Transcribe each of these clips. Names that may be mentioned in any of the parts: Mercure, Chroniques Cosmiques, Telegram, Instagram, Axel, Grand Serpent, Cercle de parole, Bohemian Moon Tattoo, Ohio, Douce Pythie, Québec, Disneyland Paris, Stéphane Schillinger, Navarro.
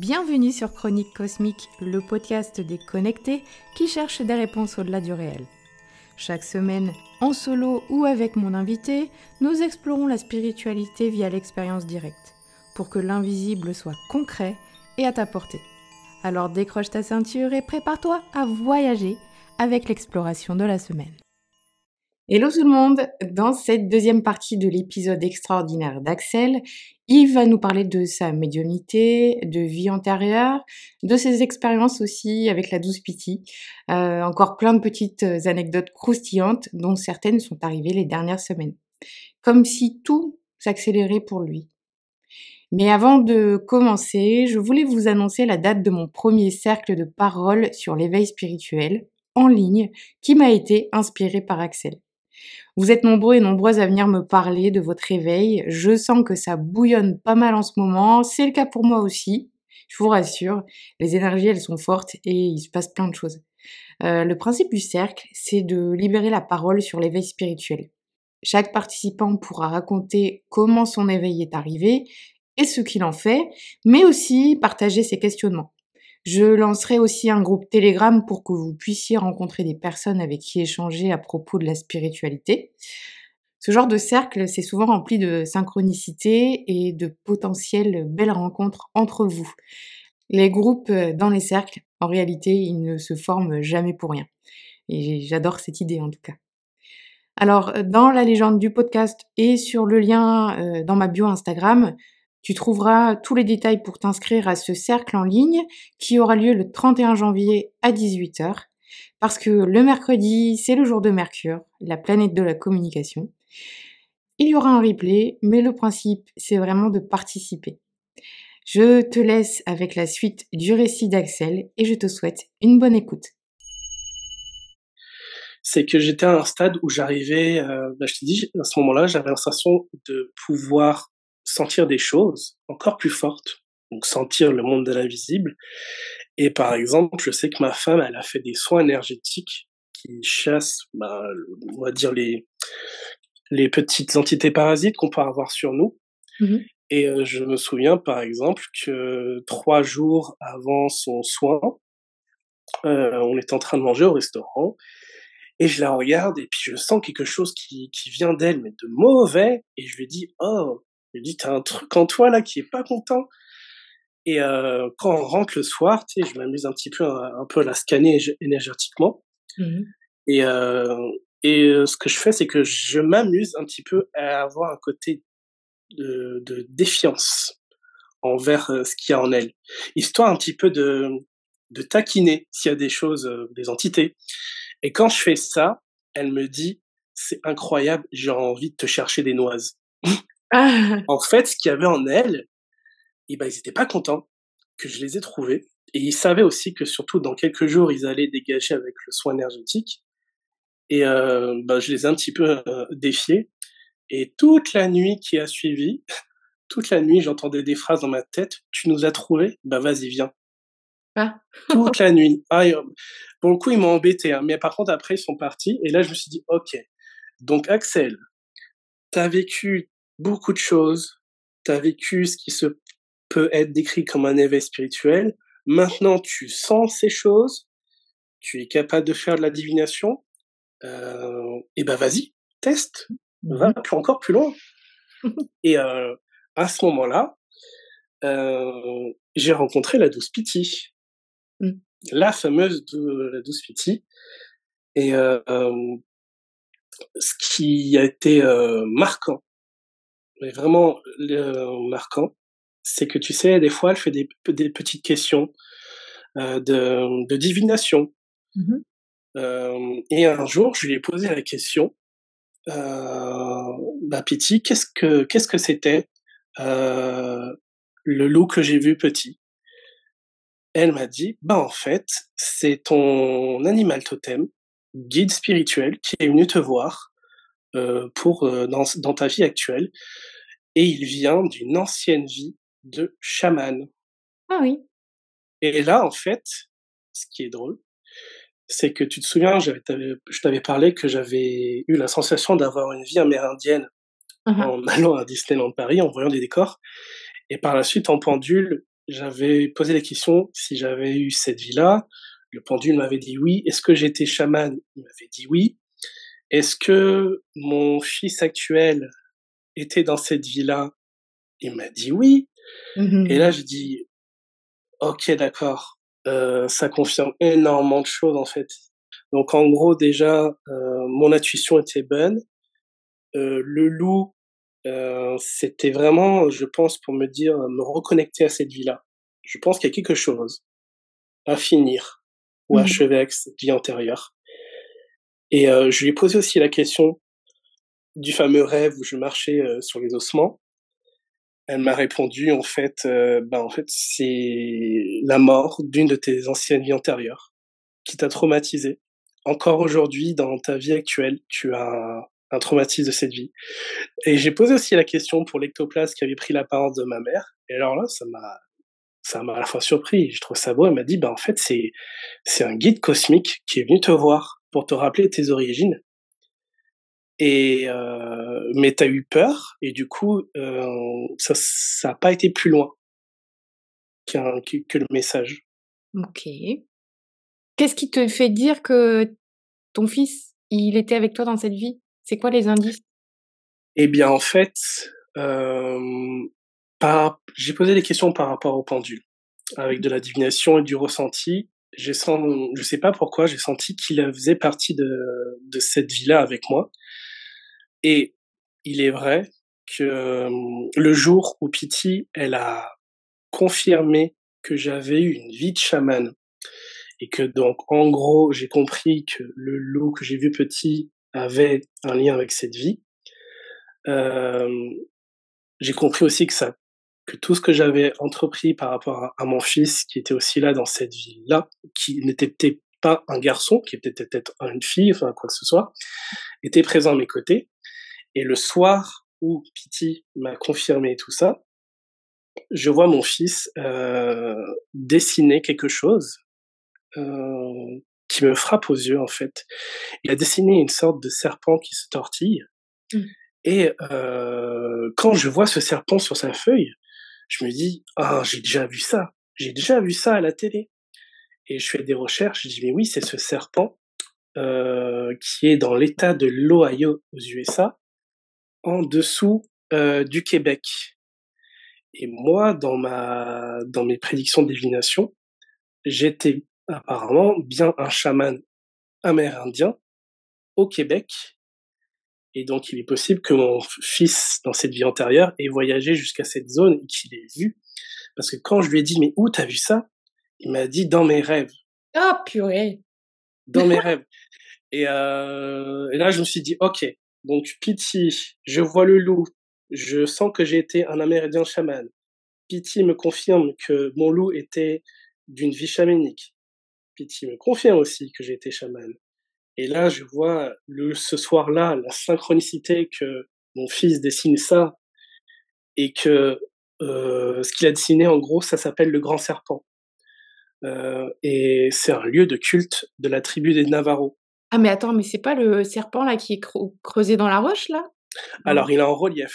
Bienvenue sur Chroniques Cosmiques, le podcast des connectés qui cherche des réponses au-delà du réel. Chaque semaine, en solo ou avec mon invité, nous explorons la spiritualité via l'expérience directe, pour que l'invisible soit concret et à ta portée. Alors décroche ta ceinture et prépare-toi à voyager avec l'exploration de la semaine. Hello tout le monde! Dans cette deuxième partie de l'épisode extraordinaire d'Axel, il va nous parler de sa médiumnité, de vie antérieure, de ses expériences aussi avec la Douce Pythie. Encore plein de petites anecdotes croustillantes dont certaines sont arrivées les dernières semaines. Comme si tout s'accélérait pour lui. Mais avant de commencer, je voulais vous annoncer la date de mon premier cercle de parole sur l'éveil spirituel en ligne qui m'a été inspiré par Axel. Vous êtes nombreux et nombreuses à venir me parler de votre éveil. Je sens que ça bouillonne pas mal en ce moment. C'est le cas pour moi aussi. Je vous rassure, les énergies, elles sont fortes et il se passe plein de choses. Le principe du cercle, c'est de libérer la parole sur l'éveil spirituel. Chaque participant pourra raconter comment son éveil est arrivé et ce qu'il en fait, mais aussi partager ses questionnements. Je lancerai aussi un groupe Telegram pour que vous puissiez rencontrer des personnes avec qui échanger à propos de la spiritualité. Ce genre de cercle, c'est souvent rempli de synchronicité et de potentielles belles rencontres entre vous. Les groupes dans les cercles, en réalité, ils ne se forment jamais pour rien. Et j'adore cette idée en tout cas. Alors, dans la légende du podcast et sur le lien dans ma bio Instagram, tu trouveras tous les détails pour t'inscrire à ce cercle en ligne qui aura lieu le 31 janvier à 18h parce que le mercredi, c'est le jour de Mercure, la planète de la communication. Il y aura un replay, mais le principe, c'est vraiment de participer. Je te laisse avec la suite du récit d'Axel et je te souhaite une bonne écoute. C'est que j'étais à un stade où j'arrivais, je t'ai dit, à ce moment-là, j'avais la sensation de pouvoir sentir des choses encore plus fortes, donc sentir le monde de l'invisible. Et par exemple, je sais que ma femme, elle a fait des soins énergétiques qui chassent, on va dire, les petites entités parasites qu'on peut avoir sur nous. Mm-hmm. Et je me souviens, par exemple, que 3 jours avant son soin, on était en train de manger au restaurant, et je la regarde, et puis je sens quelque chose qui vient d'elle, mais de mauvais, et je lui dis « Oh !» Je lui dis, t'as un truc en toi, là, qui est pas content. Et quand on rentre le soir, tu sais, je m'amuse un petit peu à la scanner énergétiquement. Mm-hmm. Et ce que je fais, c'est que je m'amuse un petit peu à avoir un côté de défiance envers ce qu'il y a en elle. Histoire un petit peu de taquiner s'il y a des choses, des entités. Et quand je fais ça, elle me dit, c'est incroyable, j'ai envie de te chercher des noises. En fait, ce qu'il y avait en elle, ils n'étaient pas contents que je les ai trouvés. Et ils savaient aussi que surtout dans quelques jours, ils allaient dégager avec le soin énergétique. Et je les ai un petit peu défiés. Et toute la nuit qui a suivi, j'entendais des phrases dans ma tête. Tu nous as trouvés ? Vas-y, viens. Ah. Toute la nuit. Pour le coup, ils m'ont embêté. Mais par contre, après, ils sont partis. Et là, je me suis dit, OK. Donc, Axel, tu as vécu beaucoup de choses, tu as vécu ce qui peut être décrit comme un éveil spirituel, maintenant tu sens ces choses, tu es capable de faire de la divination, vas-y, teste, va encore plus loin. Et à ce moment-là, j'ai rencontré la Douce Pythie, la fameuse la Douce Pythie, et ce qui a été marquant, mais vraiment marquant, c'est que tu sais, des fois, elle fait des petites questions de divination. Mm-hmm. Et un jour, je lui ai posé la question, Pythie, qu'est-ce que c'était le loup que j'ai vu petit? Elle m'a dit, en fait, c'est ton animal totem, guide spirituel, qui est venu te voir dans ta vie actuelle, et il vient d'une ancienne vie de chaman. Ah oui. Et là, en fait, ce qui est drôle, c'est que tu te souviens, je t'avais parlé que j'avais eu la sensation d'avoir une vie amérindienne en allant à Disneyland Paris, en voyant des décors, et par la suite en pendule, j'avais posé la question si j'avais eu cette vie-là. Le pendule m'avait dit oui. Est-ce que j'étais chaman? Il m'avait dit oui. Est-ce que mon fils actuel était dans cette vie-là? Il m'a dit oui. Mm-hmm. Et là, je dis, ok, d'accord. Ça confirme énormément de choses, en fait. Donc, en gros, déjà, mon intuition était bonne. Le loup, c'était vraiment, je pense, pour me dire, me reconnecter à cette vie-là. Je pense qu'il y a quelque chose à finir ou à achever avec cette vie antérieure. Et je lui ai posé aussi la question du fameux rêve où je marchais sur les ossements. Elle m'a répondu, en fait, c'est la mort d'une de tes anciennes vies antérieures qui t'a traumatisé. Encore aujourd'hui, dans ta vie actuelle, tu as un traumatisme de cette vie. Et j'ai posé aussi la question pour l'ectoplasme qui avait pris l'apparence de ma mère. Et alors là, ça m'a à la fois surpris. Je trouve ça beau. Elle m'a dit, en fait, c'est un guide cosmique qui est venu te voir pour te rappeler tes origines. Et mais t'as eu peur et du coup ça a pas été plus loin que le message. Ok. Qu'est-ce qui te fait dire que ton fils il était avec toi dans cette vie? C'est quoi les indices? Eh bien en fait, j'ai posé des questions par rapport au pendule avec de la divination et du ressenti. Je sais pas pourquoi, j'ai senti qu'il faisait partie de cette vie-là avec moi. Et il est vrai que le jour où Pythie, elle a confirmé que j'avais eu une vie de chaman et que donc, en gros, j'ai compris que le loup que j'ai vu petit avait un lien avec cette vie. J'ai compris aussi que tout ce que j'avais entrepris par rapport à mon fils, qui était aussi là dans cette vie-là, qui n'était peut-être pas un garçon, qui était peut-être une fille, enfin quoi que ce soit, était présent à mes côtés. Et le soir où Pythie m'a confirmé tout ça, je vois mon fils dessiner quelque chose qui me frappe aux yeux, en fait. Il a dessiné une sorte de serpent qui se tortille. Mmh. Et quand je vois ce serpent sur sa feuille, je me dis, ah, j'ai déjà vu ça. J'ai déjà vu ça à la télé. Et je fais des recherches. Je dis, mais oui, c'est ce serpent qui est dans l'état de l'Ohio aux USA, en dessous du Québec. Et moi, dans mes prédictions de divination, j'étais apparemment bien un chaman amérindien au Québec. Et donc, il est possible que mon fils, dans cette vie antérieure, ait voyagé jusqu'à cette zone et qu'il ait vu. Parce que quand je lui ai dit, mais où t'as vu ça? Il m'a dit, dans mes rêves. Ah, purée! Dans mes rêves. Et là, je me suis dit, ok, donc Pythie, je vois le loup, je sens que j'ai été un amérindien chaman. Pythie me confirme que mon loup était d'une vie chamanique. Pythie me confirme aussi que j'ai été chaman. Et là, je vois ce soir-là, la synchronicité que mon fils dessine ça et que ce qu'il a dessiné, en gros, ça s'appelle le Grand Serpent. Et c'est un lieu de culte de la tribu des Navarro. Ah, mais attends, mais c'est pas le serpent là qui est creusé dans la roche, là? Alors, il est en relief.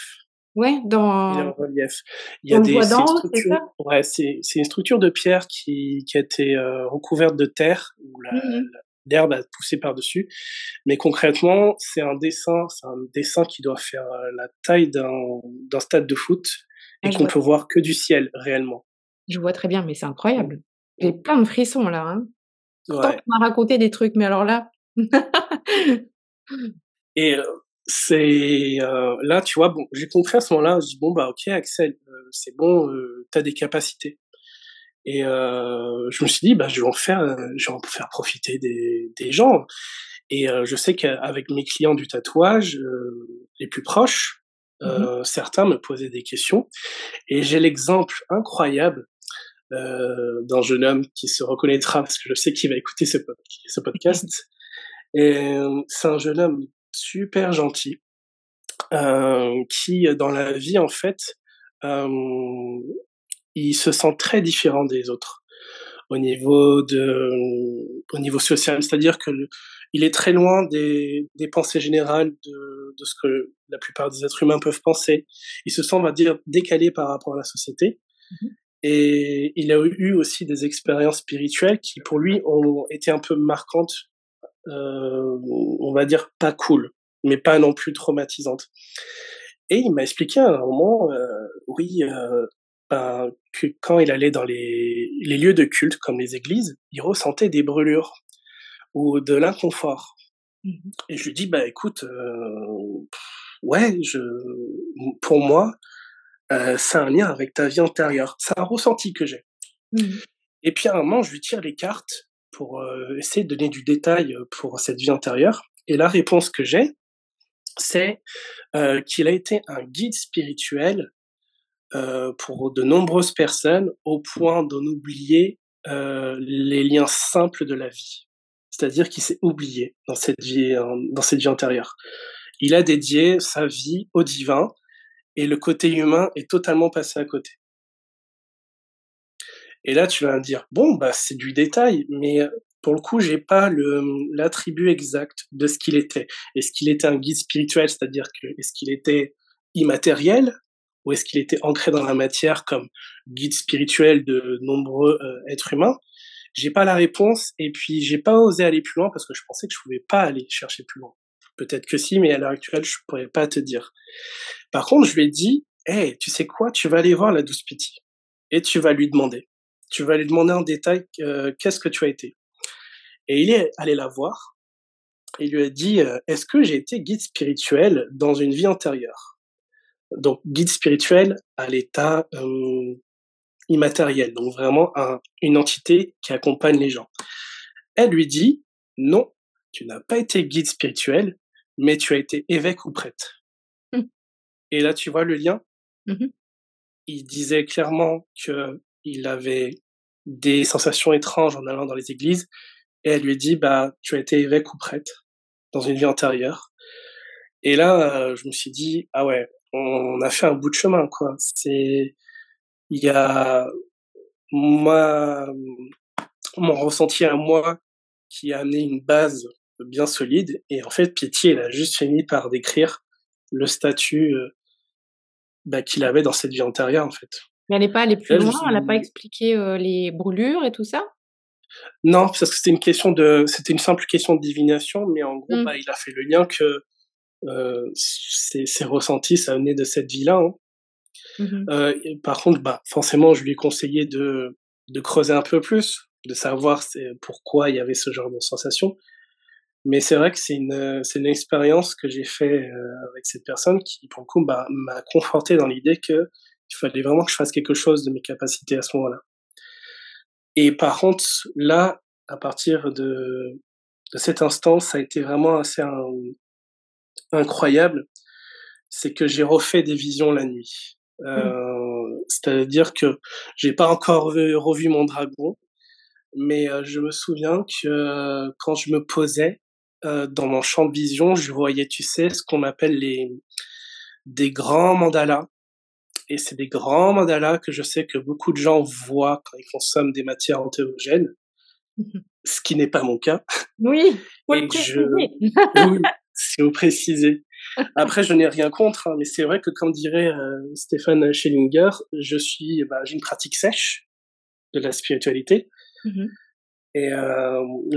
Ouais, il est en relief. Il y a des structures. Ouais, c'est une structure de pierre qui a été recouverte de terre, où l'herbe à pousser par-dessus. Mais concrètement, c'est un dessin qui doit faire la taille d'un stade de foot et qu'on peut voir que du ciel, réellement. Je vois très bien, mais c'est incroyable. J'ai plein de frissons, là. Hein. Ouais. Pourtant, on m'a raconté des trucs, mais alors là... Et c'est... là, tu vois, bon, j'ai compris à ce moment-là, je dis, ok, Axel, c'est bon, t'as des capacités. Et je me suis dit, je vais en faire profiter des gens. Et je sais qu'avec mes clients du tatouage, les plus proches, certains me posaient des questions. Et j'ai l'exemple incroyable d'un jeune homme qui se reconnaîtra, parce que je sais qu'il va écouter ce podcast. Et c'est un jeune homme super gentil qui, dans la vie, en fait... il se sent très différent des autres au niveau social, c'est-à-dire que il est très loin des pensées générales de ce que la plupart des êtres humains peuvent penser. Il se sent, on va dire, décalé par rapport à la société. Et il a eu aussi des expériences spirituelles qui, pour lui, ont été un peu marquantes, on va dire pas cool, mais pas non plus traumatisantes. Et il m'a expliqué à un moment, que quand il allait dans les lieux de culte, comme les églises, il ressentait des brûlures ou de l'inconfort. Et je lui dis, bah écoute, pour moi, c'est un lien avec ta vie antérieure. C'est un ressenti que j'ai. Et puis à un moment, je lui tire les cartes pour essayer de donner du détail pour cette vie antérieure. Et la réponse que j'ai, c'est qu'il a été un guide spirituel pour de nombreuses personnes au point d'en oublier les liens simples de la vie. C'est-à-dire qu'il s'est oublié dans cette vie antérieure. Il a dédié sa vie au divin et le côté humain est totalement passé à côté. Et là, tu vas me dire, bon, bah, c'est du détail, mais pour le coup, j'ai pas l'attribut exact de ce qu'il était. Est-ce qu'il était un guide spirituel, c'est-à-dire que est-ce qu'il était immatériel ou est-ce qu'il était ancré dans la matière comme guide spirituel de nombreux êtres humains? J'ai pas la réponse et puis j'ai pas osé aller plus loin parce que je pensais que je pouvais pas aller chercher plus loin. Peut-être que si, mais à l'heure actuelle, je pourrais pas te dire. Par contre, je lui ai dit, hey, tu sais quoi, tu vas aller voir la Douce Pythie et tu vas lui demander. Tu vas lui demander en détail qu'est-ce que tu as été. Et il est allé la voir et lui a dit, est-ce que j'ai été guide spirituel dans une vie antérieure? Donc, guide spirituel à l'état immatériel, donc vraiment une entité qui accompagne les gens. Elle lui dit, non, tu n'as pas été guide spirituel, mais tu as été évêque ou prêtre. Et là, tu vois le lien. Il disait clairement que il avait des sensations étranges en allant dans les églises, et elle lui dit, bah, tu as été évêque ou prêtre dans une vie antérieure. Et là, je me suis dit, ah ouais, on a fait un bout de chemin, quoi. Il y a mon ressenti à moi qui a amené une base bien solide, et en fait, Pythie, elle a juste fini par décrire le statut qu'il avait dans cette vie antérieure, en fait. Mais elle n'est pas allée plus loin, elle n'a pas expliqué les brûlures et tout ça? Non, parce que c'était une simple question de divination, mais en gros, il a fait le lien que ses ressentis, ça venait de cette vie-là. Par contre, forcément, je lui ai conseillé de creuser un peu plus, de savoir pourquoi il y avait ce genre de sensation. Mais c'est vrai que c'est une expérience que j'ai fait avec cette personne qui, pour le coup, m'a conforté dans l'idée que il fallait vraiment que je fasse quelque chose de mes capacités à ce moment-là. Et par contre, là, à partir de cet instant, ça a été vraiment assez incroyable. C'est que j'ai refait des visions la nuit. C'est-à-dire que j'ai pas encore revu mon dragon, mais je me souviens que quand je me posais dans mon champ de vision, je voyais, tu sais, ce qu'on appelle des grands mandalas. Et c'est des grands mandalas que je sais que beaucoup de gens voient quand ils consomment des matières entéogènes, ce qui n'est pas mon cas. Oui, oui, c'est au préciser. Après, je n'ai rien contre, hein, mais c'est vrai que, comme dirait Stéphane Schillinger, j'ai une pratique sèche de la spiritualité. Et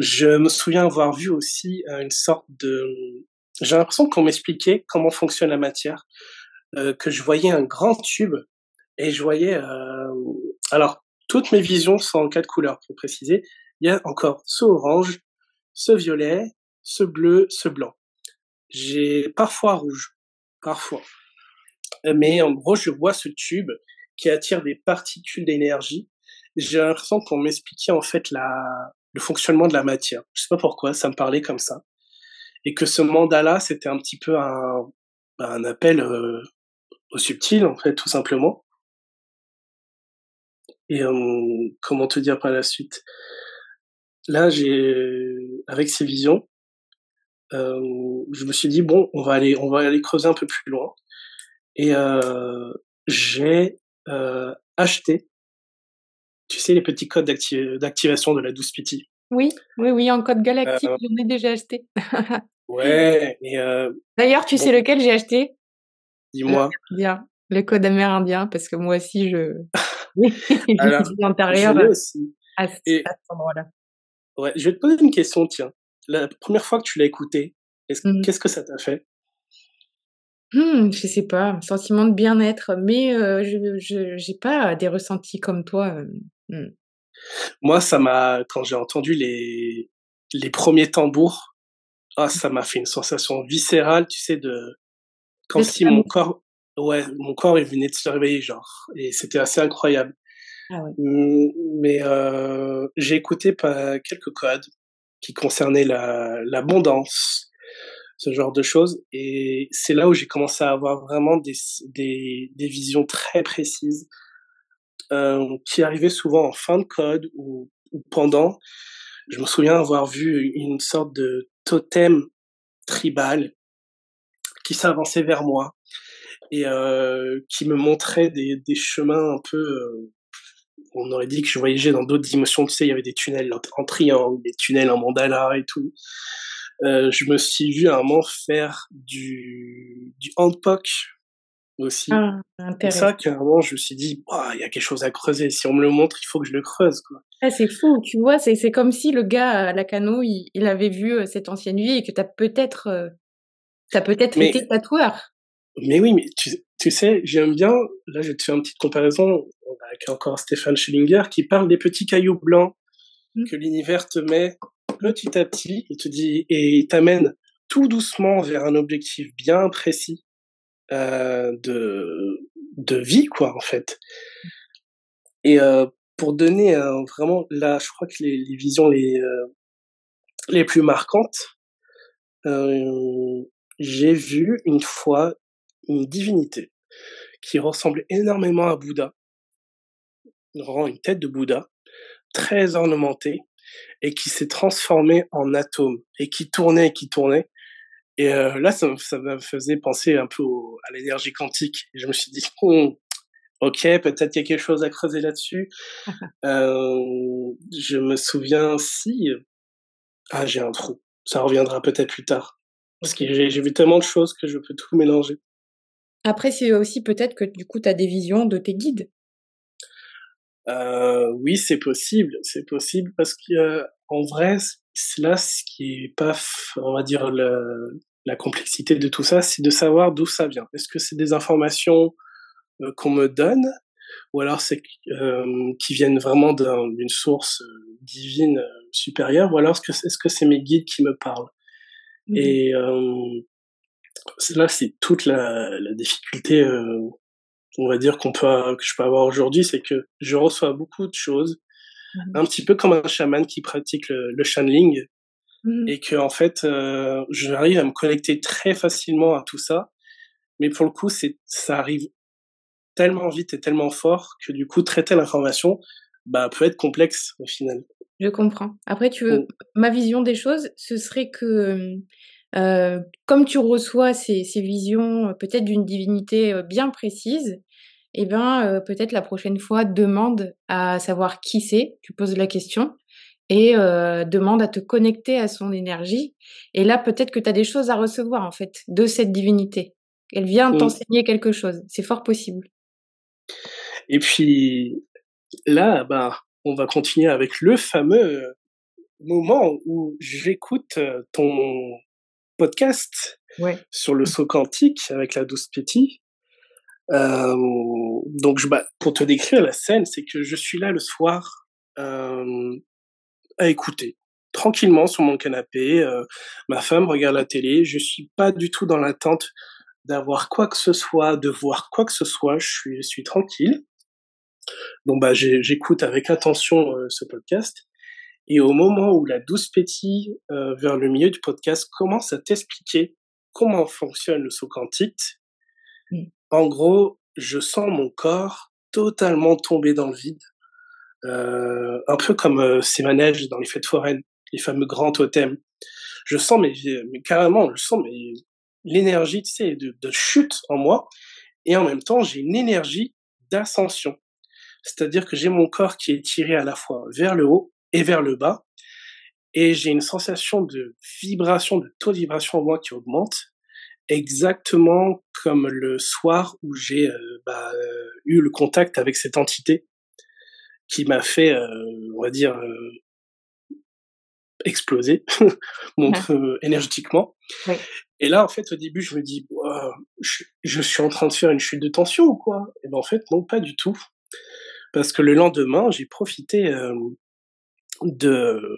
je me souviens avoir vu aussi une sorte de... J'ai l'impression qu'on m'expliquait comment fonctionne la matière. Que je voyais un grand tube et je voyais... Alors, toutes mes visions sont en 4 couleurs, pour préciser. Il y a encore ce orange, ce violet, ce bleu, ce blanc. J'ai parfois rouge, parfois. Mais en gros, je vois ce tube qui attire des particules d'énergie. J'ai l'impression qu'on m'expliquait en fait le fonctionnement de la matière. Je sais pas pourquoi, ça me parlait comme ça. Et que ce mandala, c'était un petit peu un appel... au subtil, en fait, tout simplement. Et comment te dire par la suite? Là, avec ces visions, je me suis dit, bon, on va aller creuser un peu plus loin. Et j'ai acheté, tu sais, les petits codes d'activation de la Douce Pythie. Oui, en code galactique, j'en ai déjà acheté. Ouais. Et d'ailleurs, tu sais lequel j'ai acheté? Dis-moi. Le code amérindien, parce que moi aussi, Oui, alors, l'intérieur à cet endroit-là. Ouais, je vais te poser une question, tiens. La première fois que tu l'as écouté, qu'est-ce que ça t'a fait? Je sais pas, un sentiment de bien-être, mais j'ai pas des ressentis comme toi. Moi, ça m'a, quand j'ai entendu les premiers tambours, ça m'a fait une sensation viscérale, tu sais, de comme si mon corps il venait de se réveiller, genre, et c'était assez incroyable. Ah ouais. Mais j'ai écouté quelques codes qui concernaient l'abondance, ce genre de choses, et c'est là où j'ai commencé à avoir vraiment des visions très précises qui arrivaient souvent en fin de code ou pendant. Je me souviens avoir vu une sorte de totem tribal qui s'avançait vers moi et qui me montrait des chemins un peu... on aurait dit que je voyageais dans d'autres dimensions. Tu sais, il y avait des tunnels en triangle, des tunnels en mandala et tout. Je me suis vu à un moment faire du handpok aussi. Ah, c'est ça qu'à un moment, je me suis dit, il y a quelque chose à creuser. Si on me le montre, il faut que je le creuse, quoi. Ah, c'est fou, tu vois. C'est comme si le gars à la cano, il avait vu cette ancienne vie et que t'as peut-être été tatoueur. Mais oui, mais tu sais, j'aime bien, là je vais te faire une petite comparaison avec encore Stéphane Schillinger qui parle des petits cailloux blancs que l'univers te met petit à petit et te dit, et il t'amène tout doucement vers un objectif bien précis de vie, quoi, en fait. Et pour donner vraiment, là je crois que les visions les plus marquantes, j'ai vu une fois une divinité qui ressemblait énormément à Bouddha, une tête de Bouddha, très ornementée, et qui s'est transformée en atome, et qui tournait. Et là, ça me faisait penser un peu à l'énergie quantique. Et je me suis dit, ok, peut-être qu'il y a quelque chose à creuser là-dessus. Je me souviens aussi... Ah, j'ai un trou. Ça reviendra peut-être plus tard. Parce que j'ai vu tellement de choses que je peux tout mélanger. Après, c'est aussi peut-être que du coup, tu as des visions de tes guides. Oui, c'est possible parce que en vrai, c'est là ce qui est pas, on va dire la complexité de tout ça, c'est de savoir d'où ça vient. Est-ce que c'est des informations qu'on me donne, ou alors c'est qui viennent vraiment d'une source divine supérieure, ou alors est-ce que c'est mes guides qui me parlent? Et là, c'est toute la difficulté, on va dire, que je peux avoir aujourd'hui, c'est que je reçois beaucoup de choses, un petit peu comme un chaman qui pratique le channeling, et que en fait, j'arrive à me connecter très facilement à tout ça, mais pour le coup, ça arrive tellement vite et tellement fort que du coup, traiter l'information peut être complexe au final. Je comprends. Après, ma vision des choses, ce serait que comme tu reçois ces visions peut-être d'une divinité bien précise, eh ben, peut-être la prochaine fois, demande à savoir qui c'est, tu poses la question, et demande à te connecter à son énergie. Et là, peut-être que tu as des choses à recevoir, en fait, de cette divinité. Elle vient t'enseigner quelque chose. C'est fort possible. Et puis, là, on va continuer avec le fameux moment où j'écoute ton podcast sur le saut quantique avec la Douce Pythie. Donc, pour te décrire la scène, c'est que je suis là le soir à écouter, tranquillement sur mon canapé. Ma femme regarde la télé. Je suis pas du tout dans l'attente d'avoir quoi que ce soit, de voir quoi que ce soit. Je suis tranquille. Donc j'écoute avec attention ce podcast, et au moment où la Douce Pythie vers le milieu du podcast commence à t'expliquer comment fonctionne le saut quantique, en gros je sens mon corps totalement tomber dans le vide, un peu comme ces manèges dans les fêtes foraines, les fameux grands totems. Je sens carrément l'énergie, tu sais, de chute en moi, et en même temps j'ai une énergie d'ascension. C'est-à-dire que j'ai mon corps qui est tiré à la fois vers le haut et vers le bas, et j'ai une sensation de vibration, de taux de vibration en moi qui augmente, exactement comme le soir où j'ai eu le contact avec cette entité qui m'a fait, on va dire, exploser, énergétiquement. Oui. Et là, en fait, au début, je me dis, je suis en train de faire une chute de tension ou quoi? Et ben en fait, non, pas du tout. Parce que le lendemain, j'ai profité d'une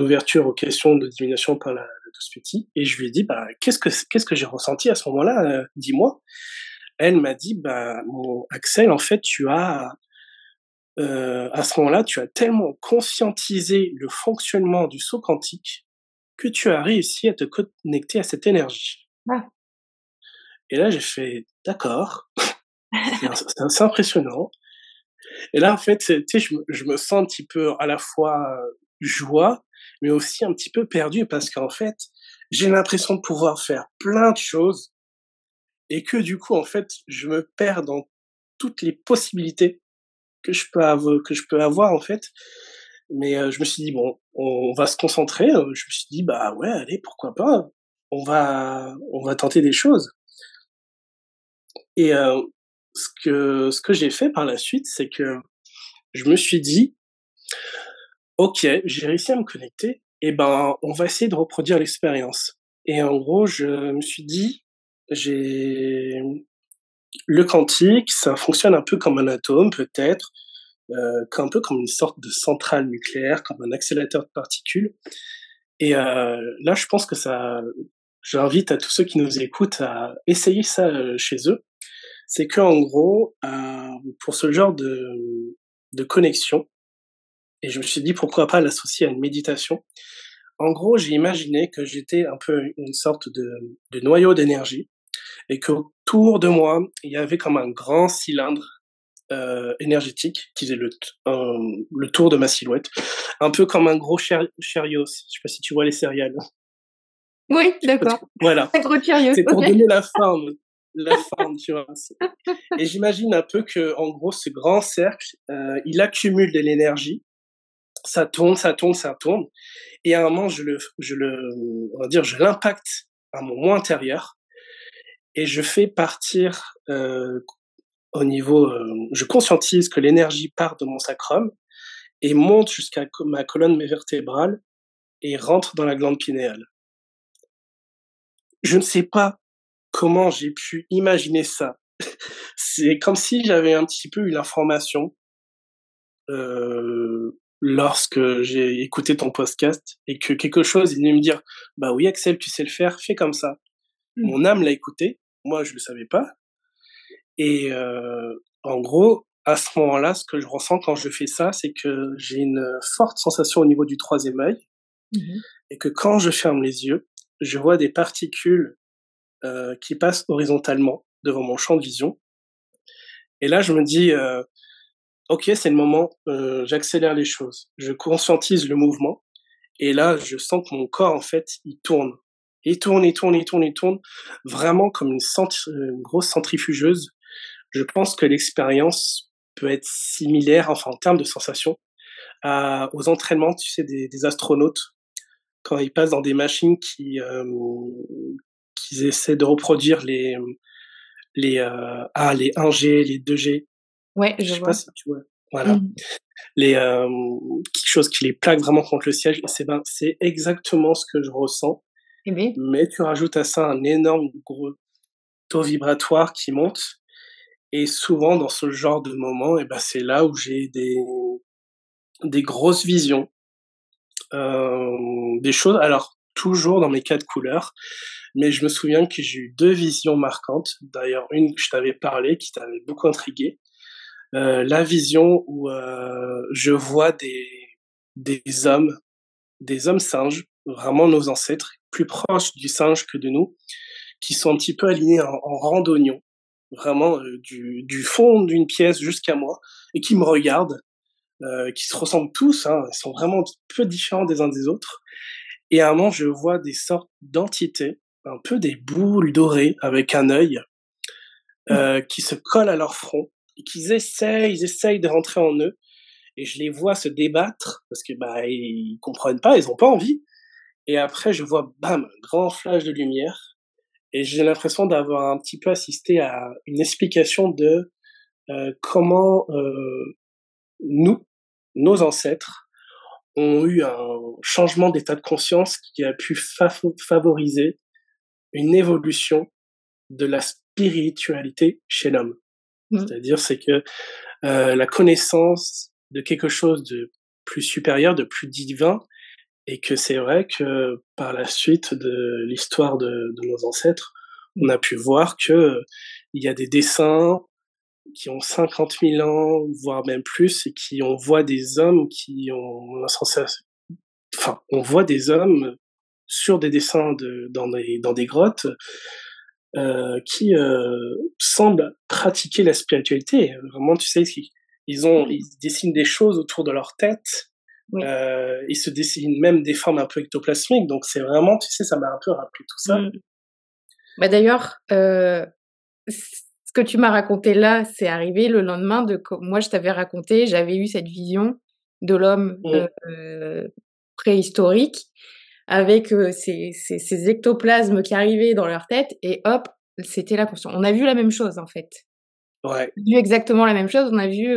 ouverture aux questions de divination par la Douce Pythie, et je lui ai dit, bah, qu'est-ce que j'ai ressenti à ce moment-là, dis-moi. Elle m'a dit, bah, mon Axel, en fait, tu as, à ce moment-là, tu as tellement conscientisé le fonctionnement du saut quantique que tu as réussi à te connecter à cette énergie. Ah. Et là, j'ai fait, d'accord, c'est impressionnant. Et là, en fait, tu sais, je me sens un petit peu à la fois joie, mais aussi un petit peu perdu, parce qu'en fait, j'ai l'impression de pouvoir faire plein de choses, et que du coup, en fait, je me perds dans toutes les possibilités que je peux avoir, en fait. Mais je me suis dit, bon, on va se concentrer. Je me suis dit, bah ouais, allez, pourquoi pas, on va tenter des choses. Et ce que j'ai fait par la suite, c'est que je me suis dit, ok, j'ai réussi à me connecter, et ben on va essayer de reproduire l'expérience. Et en gros, je me suis dit, le quantique, ça fonctionne un peu comme un atome, peut-être, un peu comme une sorte de centrale nucléaire, comme un accélérateur de particules. Et là, je pense que ça, j'invite à tous ceux qui nous écoutent à essayer ça chez eux. C'est que en gros, pour ce genre de connexion, et je me suis dit pourquoi pas l'associer à une méditation. En gros, j'ai imaginé que j'étais un peu une sorte de noyau d'énergie, et qu'autour de moi, il y avait comme un grand cylindre énergétique qui faisait le tour de ma silhouette, un peu comme un gros chariot. Je sais pas si tu vois les céréales. Oui, d'accord. Voilà. Un gros chariot. C'est pour donner la forme, tu vois. Et j'imagine un peu que, en gros, ce grand cercle, il accumule de l'énergie. Ça tourne, ça tourne, ça tourne. Et à un moment, je l'impacte à mon moi intérieur. Et je fais partir, je conscientise que l'énergie part de mon sacrum et monte jusqu'à ma colonne vertébrale et rentre dans la glande pinéale. Je ne sais pas comment j'ai pu imaginer ça. C'est comme si j'avais un petit peu eu l'information lorsque j'ai écouté ton podcast, et que quelque chose est venu me dire, bah oui Axel, tu sais le faire, fais comme ça. Mon âme l'a écouté, moi je le savais pas. Et en gros, à ce moment-là, ce que je ressens quand je fais ça, c'est que j'ai une forte sensation au niveau du troisième œil, et que quand je ferme les yeux, je vois des particules qui passe horizontalement devant mon champ de vision. Et là, je me dis, ok, c'est le moment, j'accélère les choses. Je conscientise le mouvement. Et là, je sens que mon corps, en fait, il tourne. Il tourne, il tourne, il tourne, il tourne. Vraiment comme une grosse centrifugeuse. Je pense que l'expérience peut être similaire, enfin, en termes de sensation, aux entraînements, tu sais, des astronautes. Quand ils passent dans des machines qui essaient de reproduire les 1G, les 2G. Ouais, je vois. Pas si tu vois. Voilà. Quelque chose qui les plaque vraiment contre le siège. C'est exactement ce que je ressens. Oui. Mais tu rajoutes à ça un énorme gros taux vibratoire qui monte. Et souvent, dans ce genre de moment, et ben, c'est là où j'ai des grosses visions. Des choses. Alors, toujours dans mes 4 couleurs, mais je me souviens que j'ai eu 2 visions marquantes, d'ailleurs une que je t'avais parlé, qui t'avait beaucoup intrigué, la vision où je vois des hommes singes, vraiment nos ancêtres, plus proches du singe que de nous, qui sont un petit peu alignés en rang d'oignons, vraiment du fond d'une pièce jusqu'à moi, et qui me regardent, qui se ressemblent tous, hein, ils sont vraiment un peu différents des uns des autres. Et à un moment, je vois des sortes d'entités, un peu des boules dorées avec un œil, qui se collent à leur front, et qu'ils essayent de rentrer en eux. Et je les vois se débattre, parce que bah ils comprennent pas, ils ont pas envie. Et après, je vois, bam, un grand flash de lumière. Et j'ai l'impression d'avoir un petit peu assisté à une explication de comment nous, nos ancêtres, ont eu un changement d'état de conscience qui a pu favoriser une évolution de la spiritualité chez l'homme. C'est-à-dire, c'est que la connaissance de quelque chose de plus supérieur, de plus divin, et que c'est vrai que par la suite de l'histoire de nos ancêtres, on a pu voir que il y a des dessins qui ont 50 000 ans, voire même plus, et qui on voit des hommes qui ont la sensation, enfin, on voit des hommes sur des dessins dans des grottes qui semblent pratiquer la spiritualité. Vraiment, tu sais, ils dessinent des choses autour de leur tête. Oui. Ils se dessinent même des formes un peu ectoplasmiques. Donc c'est vraiment, tu sais, ça m'a un peu rappelé tout ça. Bah d'ailleurs, ce que tu m'as raconté là, c'est arrivé le lendemain de... Moi, je t'avais raconté, j'avais eu cette vision de l'homme préhistorique avec ces ectoplasmes qui arrivaient dans leur tête et hop, c'était la conscience. On a vu la même chose, en fait. Ouais. On a vu exactement la même chose. On a vu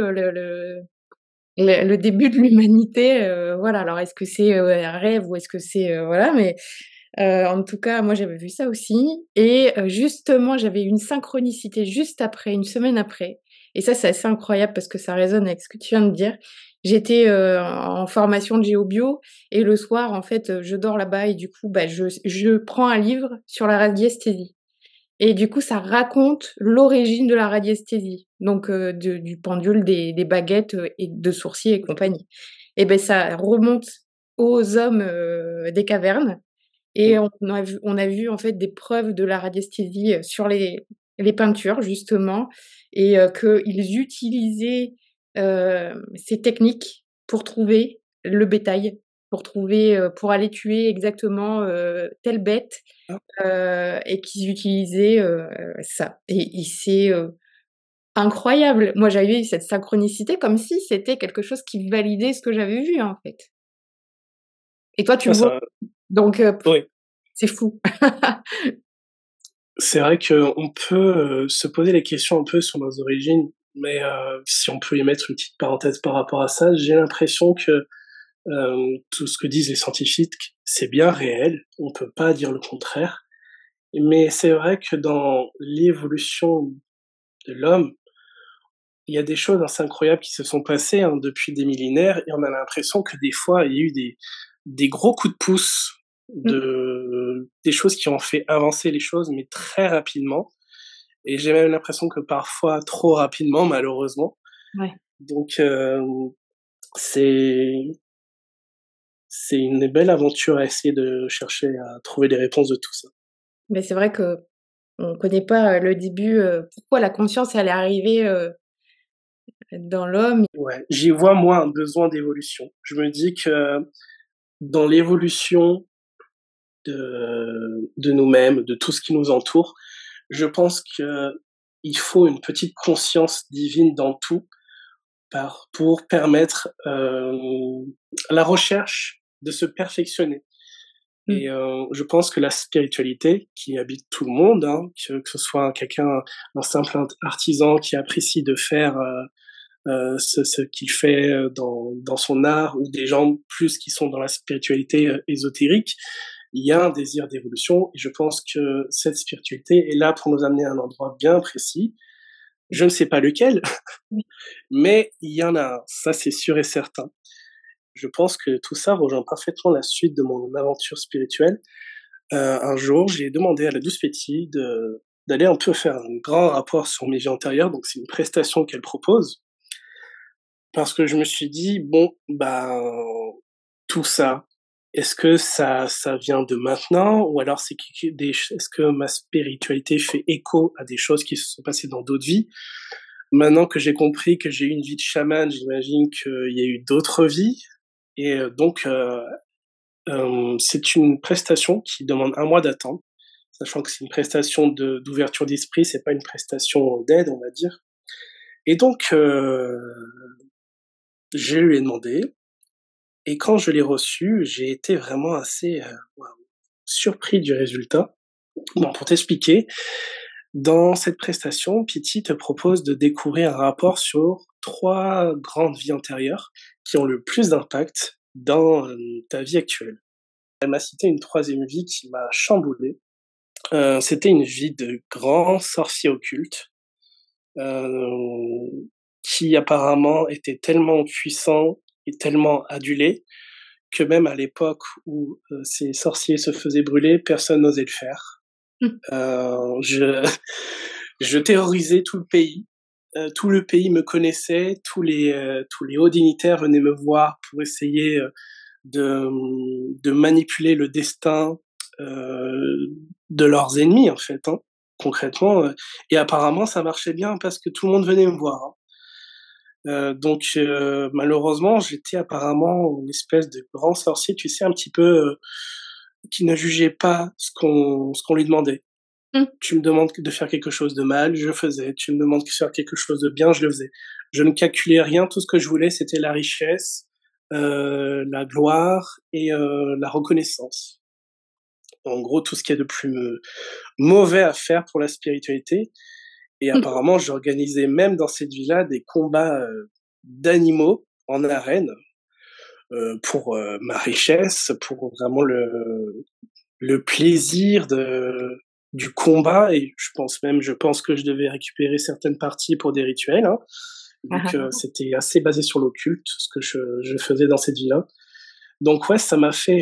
le début de l'humanité. Voilà. Alors, est-ce que c'est un rêve ou est-ce que c'est... voilà, mais... en tout cas, moi, j'avais vu ça aussi. Et justement, j'avais une synchronicité juste après, une semaine après. Et ça, c'est assez incroyable parce que ça résonne avec ce que tu viens de dire. J'étais en formation de géobio et le soir, en fait, je dors là-bas et du coup, bah, je prends un livre sur la radiesthésie. Et du coup, ça raconte l'origine de la radiesthésie, donc du pendule, des baguettes et de sourcils et compagnie. Et ben, ça remonte aux hommes des cavernes. Et on a vu en fait des preuves de la radiesthésie sur les peintures justement, et qu'ils utilisaient ces techniques pour trouver le bétail, pour aller tuer exactement telle bête, et qu'ils utilisaient ça. Et c'est incroyable. Moi, j'avais eu cette synchronicité comme si c'était quelque chose qui validait ce que j'avais vu en fait. Et toi, tu vois. Donc, oui. C'est fou. C'est vrai qu'on peut se poser les questions un peu sur nos origines, mais si on peut y mettre une petite parenthèse par rapport à ça, j'ai l'impression que tout ce que disent les scientifiques, c'est bien réel, on peut pas dire le contraire, mais c'est vrai que dans l'évolution de l'homme, il y a des choses assez incroyables qui se sont passées depuis des millénaires, et on a l'impression que des fois, il y a eu des gros coups de pouce, des choses qui ont fait avancer les choses, mais très rapidement. Et j'ai même l'impression que parfois trop rapidement, malheureusement. Ouais. Donc, c'est une belle aventure à essayer de chercher à trouver des réponses de tout ça. Mais c'est vrai que on connaît pas le début. Pourquoi la conscience elle est arrivée dans l'homme? Ouais, j'y vois moi un besoin d'évolution. Je me dis que dans l'évolution de nous-mêmes, de tout ce qui nous entoure, je pense qu'il faut une petite conscience divine dans tout pour permettre la recherche de se perfectionner. Et je pense que la spiritualité qui habite tout le monde, que ce soit un simple artisan qui apprécie de faire ce qu'il fait dans son art, ou des gens plus qui sont dans la spiritualité ésotérique, il y a un désir d'évolution, et je pense que cette spiritualité est là pour nous amener à un endroit bien précis. Je ne sais pas lequel, mais il y en a un, ça c'est sûr et certain. Je pense que tout ça rejoint parfaitement la suite de mon aventure spirituelle. Un jour, j'ai demandé à la Douce Pythie d'aller un peu faire un grand rapport sur mes vies antérieures, donc c'est une prestation qu'elle propose. Parce que je me suis dit, bon, bah, tout ça, est-ce que ça vient de maintenant, ou alors est-ce que ma spiritualité fait écho à des choses qui se sont passées dans d'autres vies? Maintenant que j'ai compris que j'ai eu une vie de chaman, j'imagine qu'il y a eu d'autres vies. Et donc, c'est une prestation qui demande un mois d'attente, sachant que c'est une prestation d'ouverture d'esprit, c'est pas une prestation d'aide, on va dire. Et donc, je lui ai demandé, et quand je l'ai reçu, j'ai été vraiment assez surpris du résultat. Bon, pour t'expliquer, dans cette prestation, Pythie te propose de découvrir un rapport sur trois grandes vies antérieures qui ont le plus d'impact dans ta vie actuelle. Elle m'a cité une troisième vie qui m'a chamboulé. C'était une vie de grand sorcier occulte qui apparemment était tellement puissant et tellement adulé que même à l'époque où ces sorciers se faisaient brûler, personne n'osait le faire. Je terrorisais tout le pays. Tout le pays me connaissait, tous les hauts dignitaires venaient me voir pour essayer de manipuler le destin de leurs ennemis, en fait, hein, concrètement. Et apparemment, ça marchait bien parce que tout le monde venait me voir. Hein. Donc, malheureusement, j'étais apparemment une espèce de grand sorcier, tu sais, un petit peu qui ne jugeait pas ce qu'on lui demandait. Tu me demandes de faire quelque chose de mal, je le faisais. Tu me demandes de faire quelque chose de bien, je le faisais. Je ne calculais rien, tout ce que je voulais, c'était la richesse, la gloire et la reconnaissance. En gros, tout ce qu'il y a de plus mauvais à faire pour la spiritualité. Et apparemment, j'organisais même dans cette vie-là des combats d'animaux en arène pour ma richesse, pour vraiment le plaisir du combat, et je pense que je devais récupérer certaines parties pour des rituels, hein. Donc c'était assez basé sur l'occulte, ce que je faisais dans cette vie-là. Donc ouais, ça m'a fait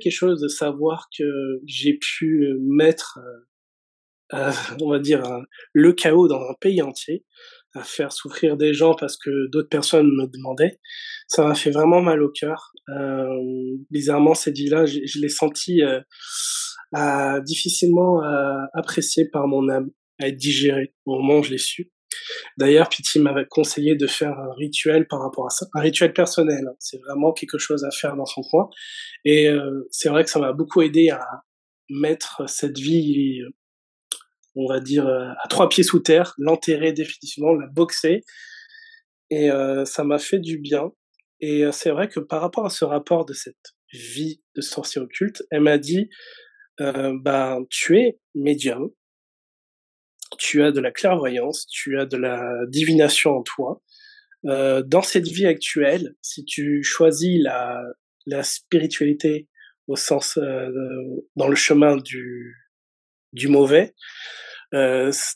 quelque chose de savoir que j'ai pu mettre, on va dire, le chaos dans un pays entier, à faire souffrir des gens parce que d'autres personnes me demandaient. Ça m'a fait vraiment mal au cœur. Bizarrement, cette vie-là, je l'ai sentie difficilement appréciée par mon âme, à être digérée au moment où je l'ai su. D'ailleurs, Pythie m'avait conseillé de faire un rituel par rapport à ça, un rituel personnel. Hein. C'est vraiment quelque chose à faire dans son coin. Et c'est vrai que ça m'a beaucoup aidé à mettre cette vie, on va dire, à trois pieds sous terre, l'enterrer définitivement, la boxer. Et ça m'a fait du bien. Et c'est vrai que par rapport à ce rapport de cette vie de sorcier occulte, elle m'a dit, tu es médium, tu as de la clairvoyance, tu as de la divination en toi. Dans cette vie actuelle, si tu choisis la spiritualité au sens, dans le chemin du mauvais,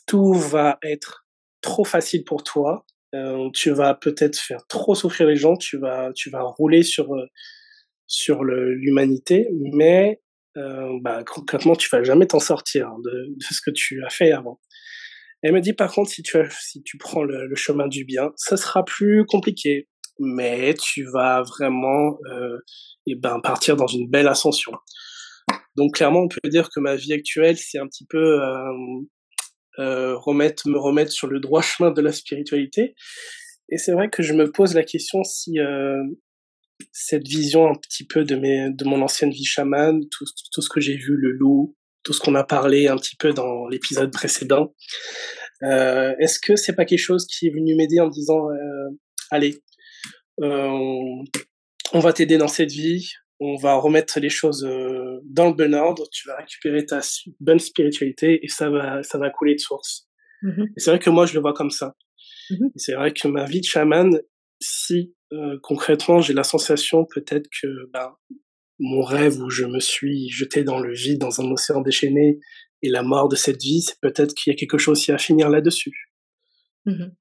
tout va être trop facile pour toi, tu vas peut-être faire trop souffrir les gens, tu vas rouler sur l'humanité, mais concrètement, tu vas jamais t'en sortir, hein, de ce que tu as fait avant. Elle me dit, par contre, si tu prends le chemin du bien, ça sera plus compliqué, mais tu vas vraiment partir dans une belle ascension. Donc clairement, on peut dire que ma vie actuelle, c'est un petit peu me remettre sur le droit chemin de la spiritualité. Et c'est vrai que je me pose la question si cette vision un petit peu de mon ancienne vie chamane, tout ce que j'ai vu, le loup, tout ce qu'on a parlé un petit peu dans l'épisode précédent, est-ce que c'est pas quelque chose qui est venu m'aider en me disant on va t'aider dans cette vie, on va remettre les choses dans le bon ordre, tu vas récupérer ta bonne spiritualité et ça va couler de source. Mm-hmm. Et c'est vrai que moi, je le vois comme ça. Mm-hmm. Et c'est vrai que ma vie de chaman, si concrètement, j'ai la sensation peut-être que mon rêve où je me suis jeté dans le vide, dans un océan déchaîné, et la mort de cette vie, c'est peut-être qu'il y a quelque chose à finir là-dessus. Mm-hmm.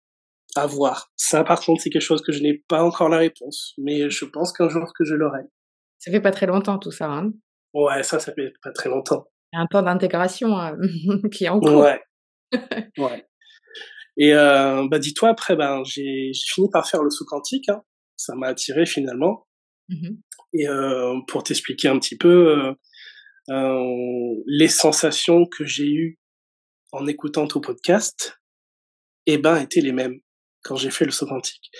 À voir. Ça, par contre, c'est quelque chose que je n'ai pas encore la réponse, mais je pense qu'un jour que je l'aurai. Ça fait pas très longtemps tout ça, hein. Ouais, ça fait pas très longtemps. Un temps d'intégration qui est en cours. Ouais. Ouais. Et dis-toi, après, j'ai fini par faire le saut quantique. Hein. Ça m'a attiré finalement. Mm-hmm. Et pour t'expliquer un petit peu les sensations que j'ai eues en écoutant ton podcast, étaient les mêmes quand j'ai fait le saut quantique.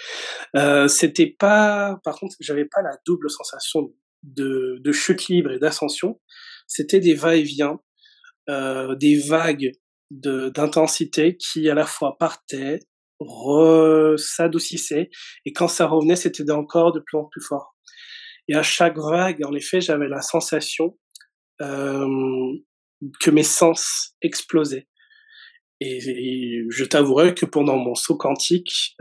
C'était pas, par contre, j'avais pas la double sensation de chute libre et d'ascension. C'était des va-et-vient, des vagues d'intensité qui à la fois partaient, s'adoucissaient, et quand ça revenait, c'était encore de plus en plus fort. Et à chaque vague, en effet, j'avais la sensation que mes sens explosaient. Et je t'avouerai que pendant mon saut quantique,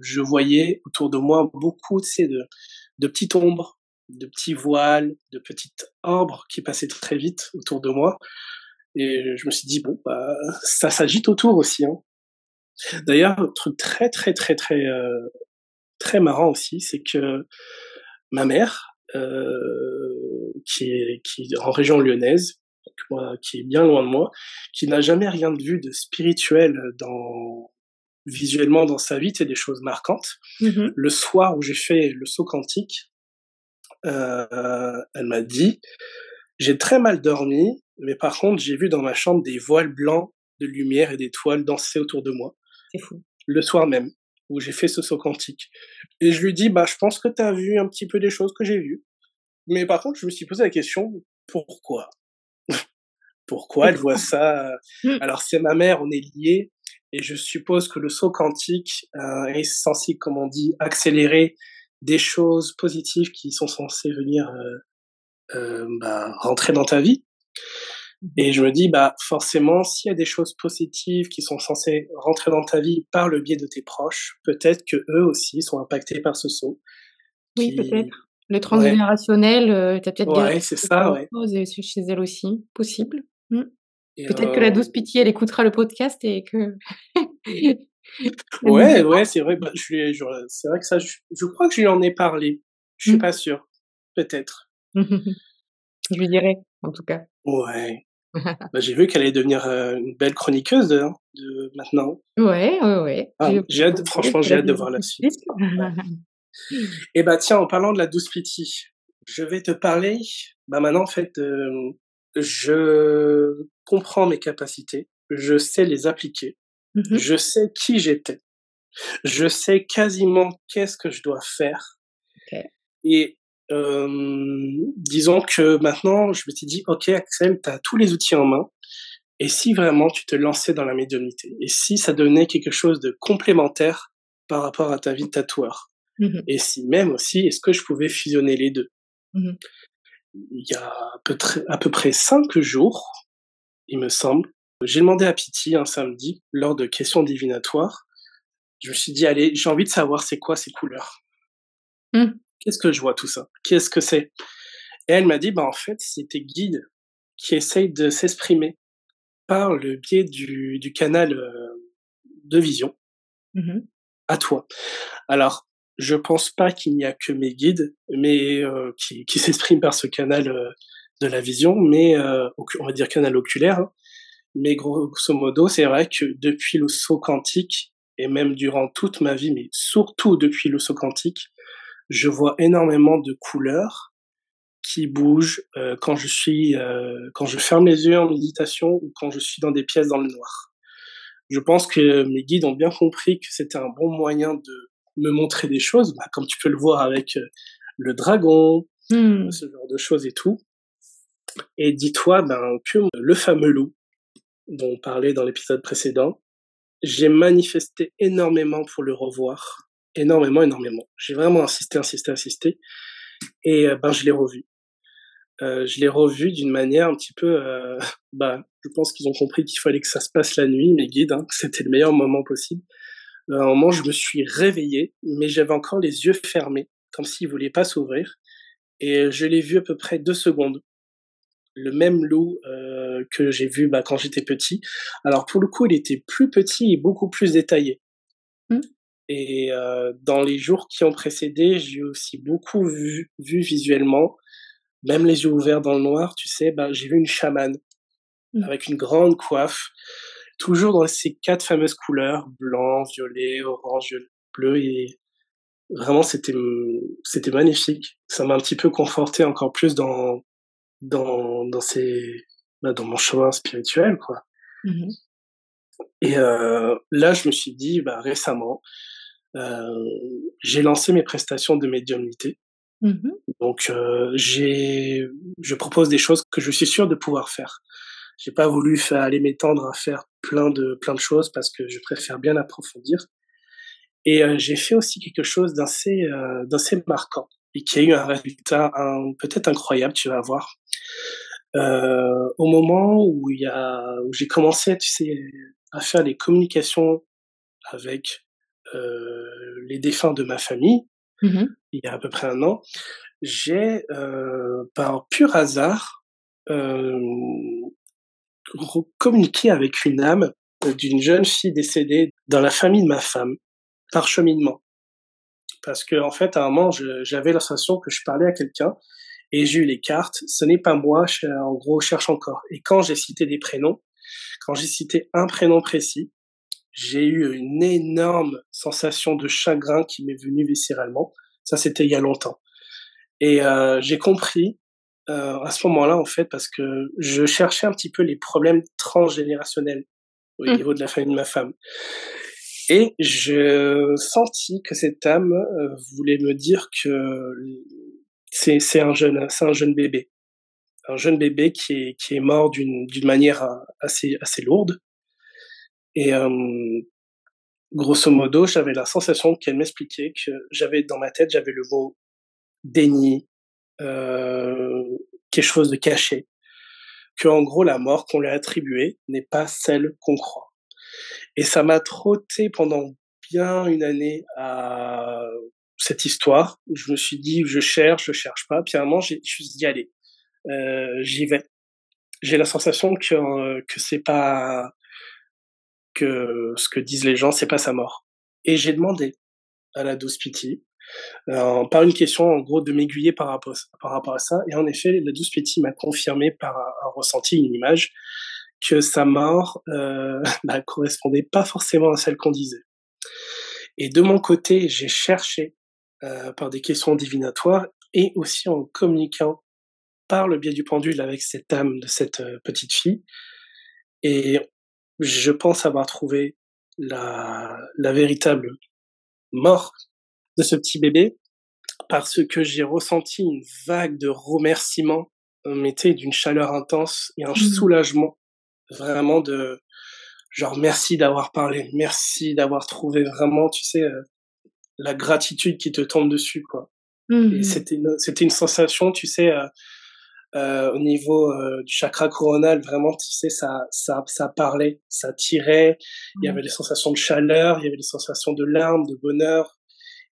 je voyais autour de moi beaucoup de petites ombres, de petits voiles, de petites ombres qui passaient très vite autour de moi. Et je me suis dit, bon, bah, ça s'agite autour aussi. Hein. D'ailleurs, un truc très marrant aussi, c'est que ma mère, qui est en région lyonnaise, qui est bien loin de moi, qui n'a jamais rien vu de spirituel visuellement dans sa vie, c'est des choses marquantes. Mm-hmm. Le soir où j'ai fait le saut quantique, elle m'a dit, j'ai très mal dormi, mais par contre, j'ai vu dans ma chambre des voiles blancs de lumière et d'étoiles danser autour de moi. C'est fou. Le soir même, où j'ai fait ce saut quantique. Et je lui dis, bah, je pense que t'as vu un petit peu des choses que j'ai vues. Mais par contre, je me suis posé la question, pourquoi? Pourquoi elle voit ça? Alors, c'est ma mère, on est liés, et je suppose que le saut quantique est censé, comme on dit, accélérer des choses positives qui sont censées venir rentrer dans ta vie. Et je me dis, bah, forcément, s'il y a des choses positives qui sont censées rentrer dans ta vie par le biais de tes proches, peut-être que eux aussi sont impactés par ce saut. Oui, peut-être. Le transgénérationnel, t'as peut-être des choses chez elle aussi, possible. Mm. Peut-être que la Douce Pythie, elle écoutera le podcast et que... c'est vrai. Bah, c'est vrai que ça, je crois que je lui en ai parlé. Je suis pas sûr. Peut-être. Je lui dirai, en tout cas. Ouais. Bah, j'ai vu qu'elle allait devenir une belle chroniqueuse de maintenant. Ouais. Ah, j'ai hâte de voir la suite. Et bah tiens, en parlant de la Douce Pythie, je vais te parler, bah maintenant en fait, je comprends mes capacités, je sais les appliquer, je sais qui j'étais, je sais quasiment qu'est-ce que je dois faire, et disons que maintenant, je me suis dit, ok Axel, t'as tous les outils en main, et si vraiment tu te lançais dans la médiumnité, et si ça devenait quelque chose de complémentaire par rapport à ta vie de tatoueur? Et si même aussi, est-ce que je pouvais fusionner les deux? Il y a à peu près 5 jours, il me semble, j'ai demandé à Pythie un samedi, lors de questions divinatoires, je me suis dit, allez, j'ai envie de savoir c'est quoi ces couleurs. Qu'est-ce que je vois tout ça? Qu'est-ce que c'est? Et elle m'a dit, bah, en fait, c'est tes guides qui essayent de s'exprimer par le biais du canal de vision à toi. Alors, je pense pas qu'il n'y a que mes guides, mais qui s'expriment par ce canal de la vision, mais on va dire canal oculaire. Hein. Mais grosso modo, c'est vrai que depuis le saut quantique, et même durant toute ma vie, mais surtout depuis le saut quantique, je vois énormément de couleurs qui bougent quand je ferme les yeux en méditation ou quand je suis dans des pièces dans le noir. Je pense que mes guides ont bien compris que c'était un bon moyen de me montrer des choses, bah, comme tu peux le voir avec le dragon, ce genre de choses et tout. Et dis-toi que le fameux loup dont on parlait dans l'épisode précédent, j'ai manifesté énormément pour le revoir. Énormément. J'ai vraiment insisté. Et je l'ai revu. Je l'ai revu d'une manière un petit peu... je pense qu'ils ont compris qu'il fallait que ça se passe la nuit, mes guides, que c'était le meilleur moment possible. À un moment, je me suis réveillé, mais j'avais encore les yeux fermés, comme s'il ne voulait pas s'ouvrir. Et je l'ai vu à peu près 2 secondes. Le même loup que j'ai vu quand j'étais petit. Alors, pour le coup, il était plus petit et beaucoup plus détaillé. Et dans les jours qui ont précédé, j'ai aussi beaucoup vu visuellement, même les yeux ouverts dans le noir, tu sais, j'ai vu une chamane avec une grande coiffe. Toujours dans ces 4 fameuses couleurs, blanc, violet, orange, bleu, et vraiment c'était magnifique. Ça m'a un petit peu conforté encore plus dans mon chemin spirituel, quoi. Et là, je me suis dit, récemment, j'ai lancé mes prestations de médiumnité. Donc, je propose des choses que je suis sûr de pouvoir faire. J'ai pas voulu aller m'étendre à faire plein de choses parce que je préfère bien approfondir. Et j'ai fait aussi quelque chose d'assez marquant et qui a eu un résultat peut-être incroyable, tu vas voir. Au moment où j'ai commencé, tu sais, à faire les communications avec les défunts de ma famille, il y a à peu près 1 an, j'ai, par pur hasard, communiqué avec une âme d'une jeune fille décédée dans la famille de ma femme, par cheminement. Parce que, en fait, à un moment, j'avais l'impression que je parlais à quelqu'un et j'ai eu les cartes. Ce n'est pas moi, en gros, cherche encore. Et quand j'ai cité des prénoms, quand j'ai cité un prénom précis, j'ai eu une énorme sensation de chagrin qui m'est venue viscéralement. Ça, c'était il y a longtemps. Et j'ai compris à ce moment-là, en fait, parce que je cherchais un petit peu les problèmes transgénérationnels au niveau de la famille de ma femme. Et je sentis que cette âme voulait me dire que c'est un jeune bébé. Un jeune bébé qui est mort d'une manière assez lourde. Et grosso modo, j'avais la sensation qu'elle m'expliquait que dans ma tête, j'avais le mot déni, quelque chose de caché. Que en gros, la mort qu'on lui a attribuée n'est pas celle qu'on croit. Et ça m'a trotté pendant bien 1 année à cette histoire. Je me suis dit, je cherche pas. Puis à un moment, je me suis dit, allez, j'y vais. J'ai la sensation que c'est pas, que ce que disent les gens, c'est pas sa mort. Et j'ai demandé à la Douce Pythie, par une question, en gros, de m'aiguiller par rapport à ça. Et en effet, la Douce Pythie m'a confirmé par un ressenti, une image, que sa mort correspondait pas forcément à celle qu'on disait. Et de mon côté, j'ai cherché par des questions divinatoires et aussi en communiquant par le biais du pendule avec cette âme de cette petite fille. Et je pense avoir trouvé la véritable mort de ce petit bébé parce que j'ai ressenti une vague de remerciements, d'une chaleur intense et un soulagement. Vraiment de genre merci d'avoir parlé, merci d'avoir trouvé, vraiment la gratitude qui te tombe dessus quoi. Et c'était une sensation au niveau du chakra coronal, vraiment ça parlait, ça tirait, il y avait des sensations de chaleur, il y avait des sensations de larmes, de bonheur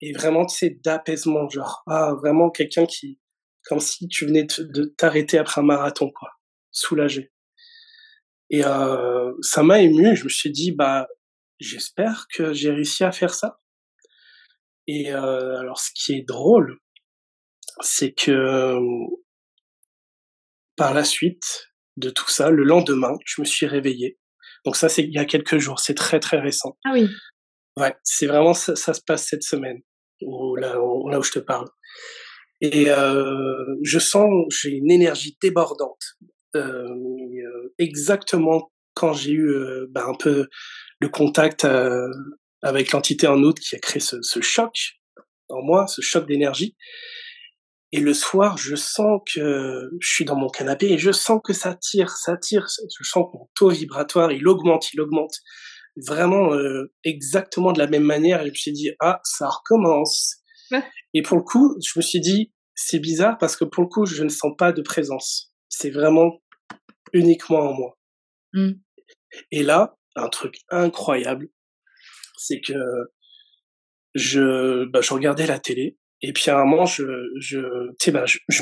et vraiment d'apaisement, genre vraiment quelqu'un qui comme si tu venais de t'arrêter après un marathon quoi, soulagé. Et ça m'a ému, je me suis dit j'espère que j'ai réussi à faire ça. Et alors ce qui est drôle, c'est que par la suite de tout ça, le lendemain, je me suis réveillé. Donc ça c'est il y a quelques jours, c'est très très récent. Ah oui. Ouais, c'est vraiment ça se passe cette semaine là où je te parle. Et je sens j'ai une énergie débordante. Exactement quand j'ai eu un peu le contact avec l'entité en août qui a créé ce choc en moi, ce choc d'énergie. Et le soir, je sens que je suis dans mon canapé et je sens que ça tire. Je sens que mon taux vibratoire, il augmente. Vraiment exactement de la même manière. Et je me suis dit, ça recommence. Ouais. Et pour le coup, je me suis dit, c'est bizarre parce que pour le coup, je ne sens pas de présence. C'est vraiment uniquement en moi. Et là, un truc incroyable, c'est que je regardais la télé et puis à un moment, je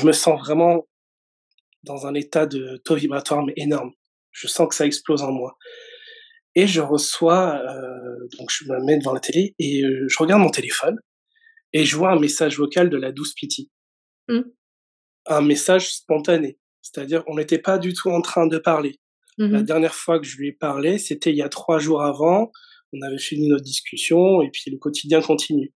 me sens vraiment dans un état de taux vibratoire mais énorme. Je sens que ça explose en moi. Et je reçois, donc je me mets devant la télé et je regarde mon téléphone et je vois un message vocal de la Douce Pythie. Un message spontané. C'est-à-dire, on n'était pas du tout en train de parler. La dernière fois que je lui ai parlé, c'était il y a 3 jours avant. On avait fini notre discussion et puis le quotidien continue.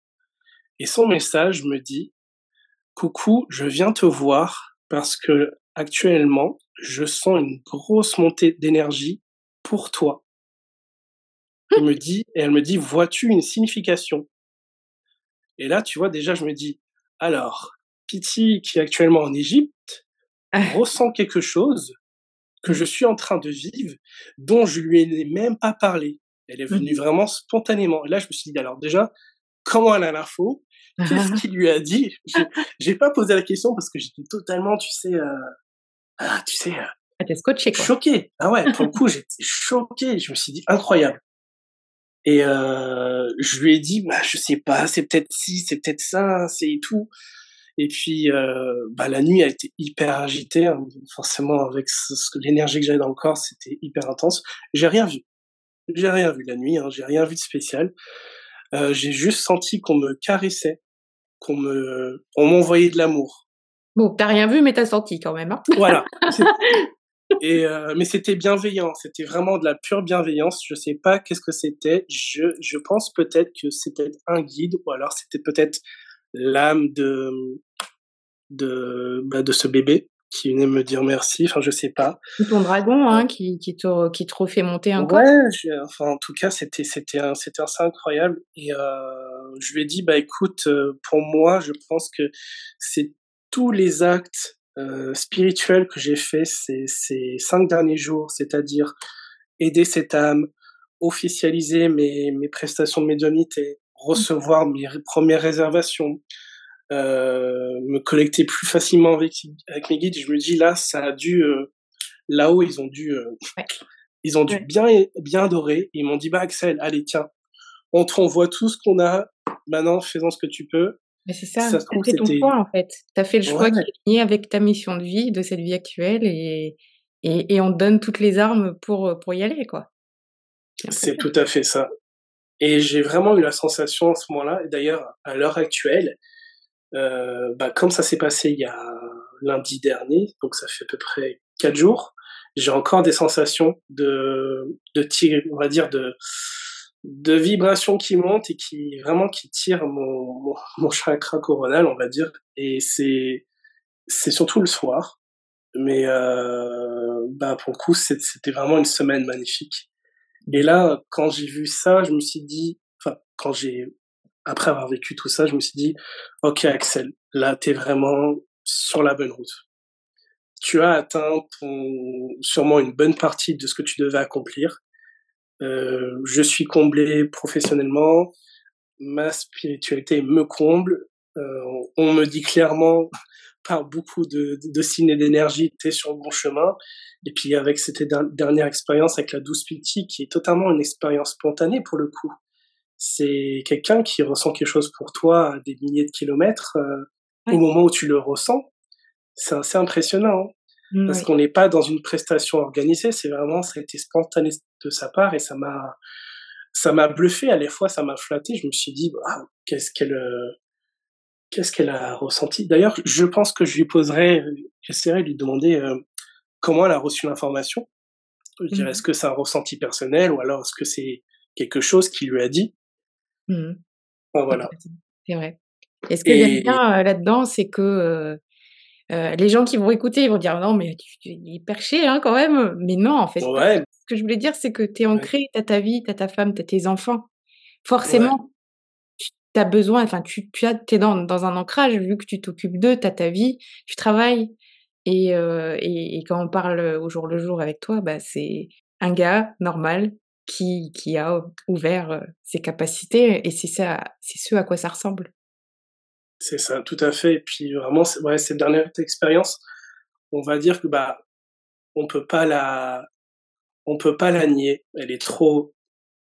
Et son message me dit « Coucou, je viens te voir parce que actuellement, je sens une grosse montée d'énergie pour toi. » Elle me dit « Vois-tu une signification ?» Et là, tu vois, déjà, je me dis « Alors, Pythie qui est actuellement en Égypte, ressent quelque chose que je suis en train de vivre, dont je lui ai même pas parlé. Elle est venue vraiment spontanément. Et là, je me suis dit, alors déjà, comment elle a l'info? Qu'est-ce qu'il lui a dit? J'ai pas posé la question parce que j'étais totalement, T'es scotché, quoi. Choqué. Ah ouais, pour le coup, j'étais choqué. Je me suis dit, incroyable. Et je lui ai dit, bah, je sais pas, c'est peut-être ci, c'est peut-être ça, c'est tout. Et puis, bah, la nuit a été hyper agitée. Hein, forcément, avec l'énergie que j'avais dans le corps, c'était hyper intense. J'ai rien vu. J'ai rien vu la nuit. Hein, j'ai rien vu de spécial. J'ai juste senti qu'on me caressait, on m'envoyait de l'amour. Bon, t'as rien vu, mais t'as senti quand même. Hein. Voilà. Et mais c'était bienveillant, c'était vraiment de la pure bienveillance. Je sais pas qu'est-ce que c'était. Je pense peut-être que c'était un guide, ou alors c'était peut-être l'âme de ce bébé qui venait me dire merci. Enfin, je sais pas. Ton dragon, hein, qui te refait monter un code. Ouais. Enfin, en tout cas, c'était assez incroyable. Et je lui ai dit, bah écoute, pour moi, je pense que c'est tous les actes spirituels que j'ai fait ces 5 derniers jours, c'est-à-dire aider cette âme, officialiser mes prestations de médiumnité, recevoir mes premières réservations, me connecter plus facilement avec mes guides. Je me dis là, ça a dû, là-haut ils ont dû bien adorer. Ils m'ont dit, bah Axel, allez tiens, on t'envoie tout ce qu'on a. Maintenant, faisons ce que tu peux. Mais c'est ça, c'était ton choix en fait. Tu as fait le choix qui est lié avec ta mission de vie, de cette vie actuelle, et on te donne toutes les armes pour y aller, quoi. C'est tout à fait ça. Et j'ai vraiment eu la sensation en ce moment-là, et d'ailleurs à l'heure actuelle, bah, comme ça s'est passé il y a lundi dernier, donc ça fait à peu près 4 jours, j'ai encore des sensations de tir, on va dire de vibrations qui montent et qui tirent mon chakra coronal, on va dire. Et c'est surtout le soir. Mais, bah, pour le coup, c'était vraiment une semaine magnifique. Et là, quand j'ai vu ça, je me suis dit, enfin, après avoir vécu tout ça, je me suis dit, OK, Axel, là, t'es vraiment sur la bonne route. Tu as atteint sûrement une bonne partie de ce que tu devais accomplir. Je suis comblé professionnellement, ma spiritualité me comble, on me dit clairement par beaucoup de signes et d'énergie, t'es sur le bon chemin. Et puis avec cette dernière expérience avec la Douce Pythie, qui est totalement une expérience spontanée pour le coup, c'est quelqu'un qui ressent quelque chose pour toi à des milliers de kilomètres, au moment où tu le ressens. C'est assez impressionnant, hein. Parce qu'on n'est pas dans une prestation organisée, c'est vraiment, ça a été spontané de sa part, et ça m'a bluffé, à la fois ça m'a flatté. Je me suis dit, wow, qu'est-ce qu'elle a ressenti. D'ailleurs, je pense que j'essaierai de lui demander comment elle a reçu l'information. Je dirais, est-ce que c'est un ressenti personnel, ou alors est-ce que c'est quelque chose qui lui a dit. Enfin, voilà. C'est vrai. Et ce que j'aime bien là-dedans, c'est que les gens qui vont écouter, ils vont dire non, mais il est perché, hein, quand même. Mais non, en fait. Ouais. Ce que je voulais dire, c'est que t'es ancré, t'as ta vie, t'as ta femme, t'as tes enfants. Forcément, t'as besoin, enfin, t'es dans un ancrage, vu que tu t'occupes d'eux, t'as ta vie, tu travailles. Et quand on parle au jour le jour avec toi, bah, c'est un gars normal qui a ouvert ses capacités, et c'est ce à quoi ça ressemble. C'est ça, tout à fait. Et puis vraiment, cette dernière expérience, on va dire que bah on peut pas la nier. Elle est trop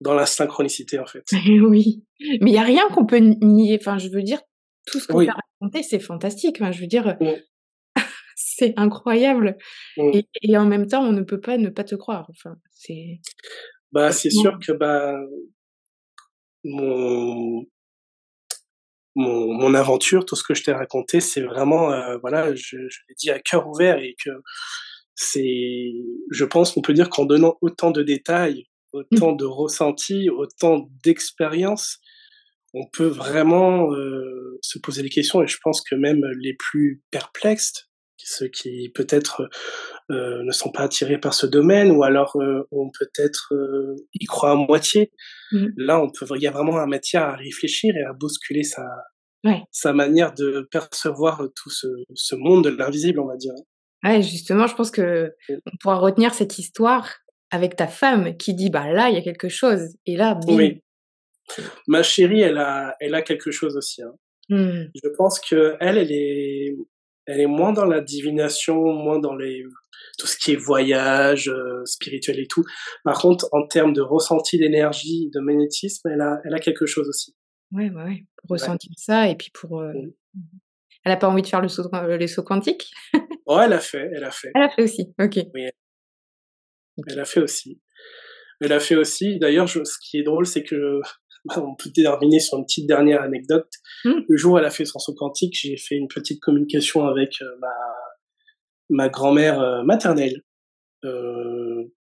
dans la synchronicité en fait. Oui, mais il y a rien qu'on peut nier. Enfin, je veux dire, tout ce qu'on t'a raconté, c'est fantastique. Enfin, je veux dire, c'est incroyable. Et en même temps, on ne peut pas ne pas te croire. Enfin, c'est. Bah, c'est sûr que bah mon aventure, tout ce que je t'ai raconté, c'est vraiment, voilà, je l'ai dit à cœur ouvert, et que c'est, je pense qu'on peut dire qu'en donnant autant de détails, autant de ressentis, autant d'expériences, on peut vraiment se poser des questions, et je pense que même les plus perplexes, ceux qui peut-être ne sont pas attirés par ce domaine, ou alors on peut-être y croit à moitié. Là, il y a vraiment la matière à réfléchir et à bousculer sa manière de percevoir tout ce monde de l'invisible, on va dire. Ouais, justement, je pense que on pourra retenir cette histoire avec ta femme qui dit, bah là, il y a quelque chose, et là, bim. Oui. Ma chérie, elle a quelque chose aussi. Hein. Je pense que elle est moins dans la divination, moins dans les tout ce qui est voyage, spirituel et tout. Par contre, en termes de ressenti d'énergie, de magnétisme, elle a quelque chose aussi. Oui, ouais, ouais. Pour ressentir ça et puis pour... Elle n'a pas envie de faire les sauts quantiques. Oh, elle a fait. Elle a fait aussi, ok. Oui, elle a fait aussi. D'ailleurs, ce qui est drôle, c'est que... On peut terminer sur une petite dernière anecdote. Le jour où elle a fait son saut quantique, j'ai fait une petite communication avec ma grand-mère maternelle,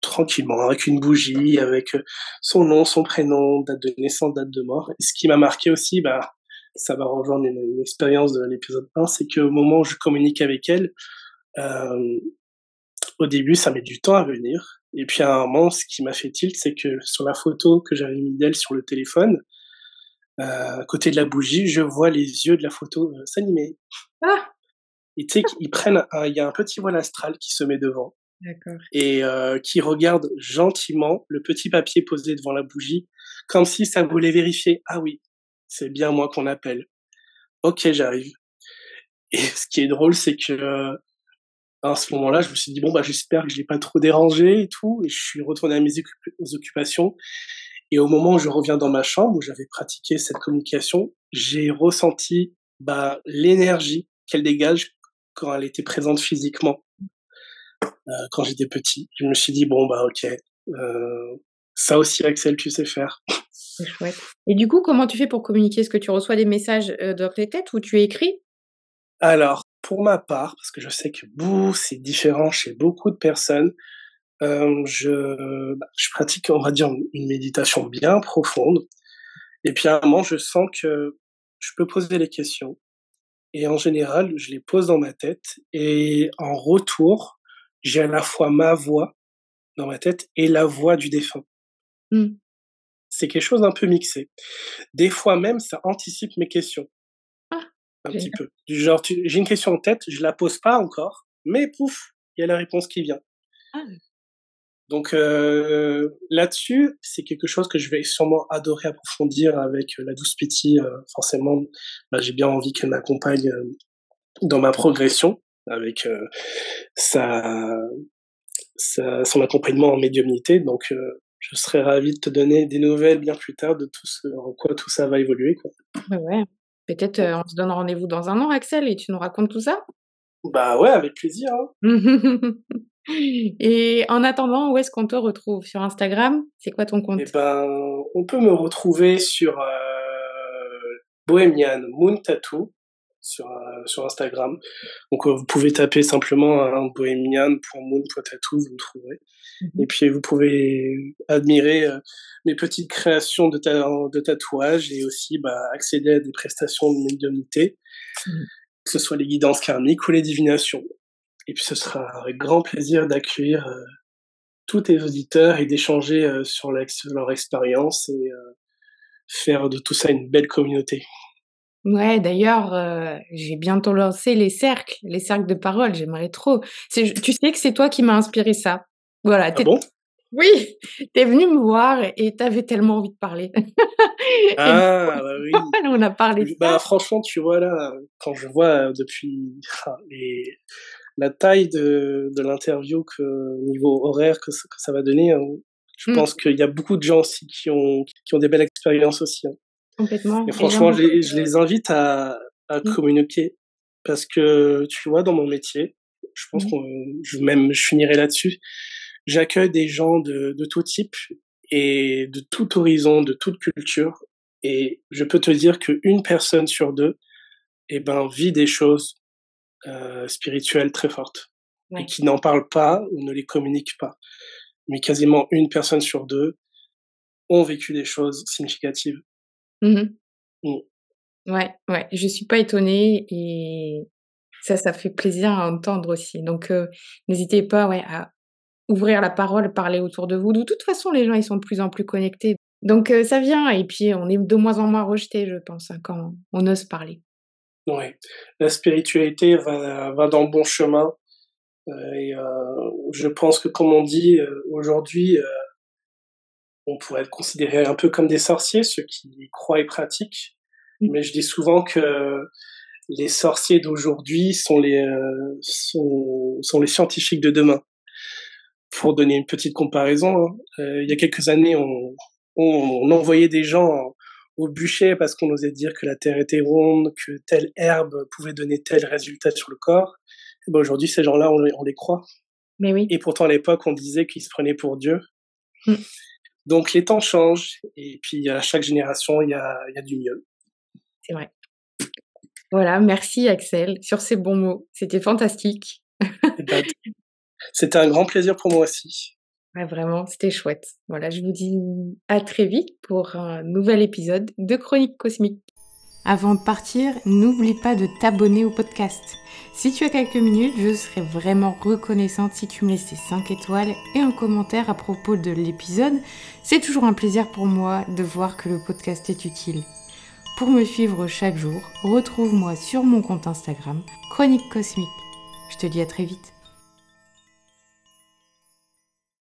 tranquillement, avec une bougie, avec son nom, son prénom, date de naissance, date de mort. Et ce qui m'a marqué aussi, ça va rejoindre une expérience de l'épisode 1, c'est qu'au moment où je communique avec elle, au début, ça met du temps à venir. Et puis, à un moment, ce qui m'a fait tilt, c'est que sur la photo que j'avais mise d'elle sur le téléphone, à côté de la bougie, je vois les yeux de la photo s'animer. Ah. Et tu sais, il y a un petit voile astral qui se met devant. D'accord. Et qui regarde gentiment le petit papier posé devant la bougie, comme si ça voulait vérifier. Ah oui, c'est bien moi qu'on appelle. Ok, j'arrive. Et ce qui est drôle, c'est que... à ce moment-là, je me suis dit, j'espère que je l'ai pas trop dérangé et tout. Et je suis retourné à mes occupations. Et au moment où je reviens dans ma chambre, où j'avais pratiqué cette communication, j'ai ressenti l'énergie qu'elle dégage quand elle était présente physiquement. Quand j'étais petit, je me suis dit, ça aussi, Axel, tu sais faire. C'est chouette. Et du coup, comment tu fais pour communiquer? Est-ce que tu reçois des messages dans tes têtes ou tu écris? Alors, pour ma part, parce que je sais que c'est différent chez beaucoup de personnes, je pratique, on va dire, une méditation bien profonde. Et puis à un moment, je sens que je peux poser les questions. Et en général, je les pose dans ma tête. Et en retour, j'ai à la fois ma voix dans ma tête et la voix du défunt. Mm. C'est quelque chose d'un peu mixé. Des fois même, ça anticipe mes questions. Un petit peu. Du genre, j'ai une question en tête, je la pose pas encore, mais pouf, il y a la réponse qui vient. Ah. Donc là-dessus, c'est quelque chose que je vais sûrement adorer approfondir avec la Douce Pythie. Forcément, j'ai bien envie qu'elle m'accompagne dans ma progression avec son accompagnement en médiumnité. Donc, je serais ravi de te donner des nouvelles bien plus tard de tout en quoi tout ça va évoluer, quoi. Ouais. Peut-être on se donne rendez-vous dans 1 an, Axel, et tu nous racontes tout ça? Ouais, avec plaisir. Hein. Et en attendant, où est-ce qu'on te retrouve? Sur Instagram? C'est quoi ton compte? On peut me retrouver sur Bohemian Moon Tattoo sur Instagram. Donc, vous pouvez taper simplement bohemian.moon.tattoo, vous me trouverez. Et puis, vous pouvez admirer mes petites créations de tatouages et aussi accéder à des prestations de médiumnité, que ce soit les guidances karmiques ou les divinations. Et puis, ce sera avec grand plaisir d'accueillir tous tes auditeurs et d'échanger sur leur expérience et faire de tout ça une belle communauté. Ouais, d'ailleurs, j'ai bientôt lancé les cercles de parole, j'aimerais trop. Tu sais que c'est toi qui m'as inspiré ça. Voilà. Ah bon? Oui, t'es venu me voir et t'avais tellement envie de parler. Oui. On a parlé de ça. Franchement, tu vois là, quand je vois depuis la taille de l'interview, que niveau horaire que ça va donner, je pense qu'il y a beaucoup de gens aussi qui ont des belles expériences aussi. Hein. Complètement. Et franchement, je les invite à communiquer parce que, tu vois, dans mon métier, je pense je finirai là-dessus. J'accueille des gens de tout type et de tout horizon, de toute culture. Et je peux te dire qu'une personne sur 2, vit des choses spirituelles très fortes et qui n'en parle pas ou ne les communique pas. Mais quasiment une personne sur 2 ont vécu des choses significatives. Ouais, je suis pas étonnée et ça fait plaisir à entendre aussi. Donc n'hésitez pas à ouvrir la parole, parler autour de vous. De toute façon, les gens ils sont de plus en plus connectés. Donc ça vient et puis on est de moins en moins rejetés, je pense, quand on ose parler. Ouais, la spiritualité va dans le bon chemin et je pense que comme on dit aujourd'hui. On pourrait être considéré un peu comme des sorciers, ceux qui croient et pratiquent. Mais je dis souvent que les sorciers d'aujourd'hui sont les scientifiques de demain. Pour donner une petite comparaison, il y a quelques années, on envoyait des gens au bûcher parce qu'on osait dire que la terre était ronde, que telle herbe pouvait donner tel résultat sur le corps. Et ben aujourd'hui, ces gens-là, on les croit. Mais oui. Et pourtant, à l'époque, on disait qu'ils se prenaient pour Dieu. Mmh. Donc, les temps changent. Et puis, à chaque génération, il y a du mieux. C'est vrai. Voilà, merci Axel, sur ces bons mots. C'était fantastique. Ben, c'était un grand plaisir pour moi aussi. Ouais, vraiment, c'était chouette. Voilà, je vous dis à très vite pour un nouvel épisode de Chroniques Cosmiques. Avant de partir, n'oublie pas de t'abonner au podcast. Si tu as quelques minutes, je serais vraiment reconnaissante si tu me laissais 5 étoiles et un commentaire à propos de l'épisode. C'est toujours un plaisir pour moi de voir que le podcast est utile. Pour me suivre chaque jour, retrouve-moi sur mon compte Instagram, Chroniques Cosmiques. Je te dis à très vite.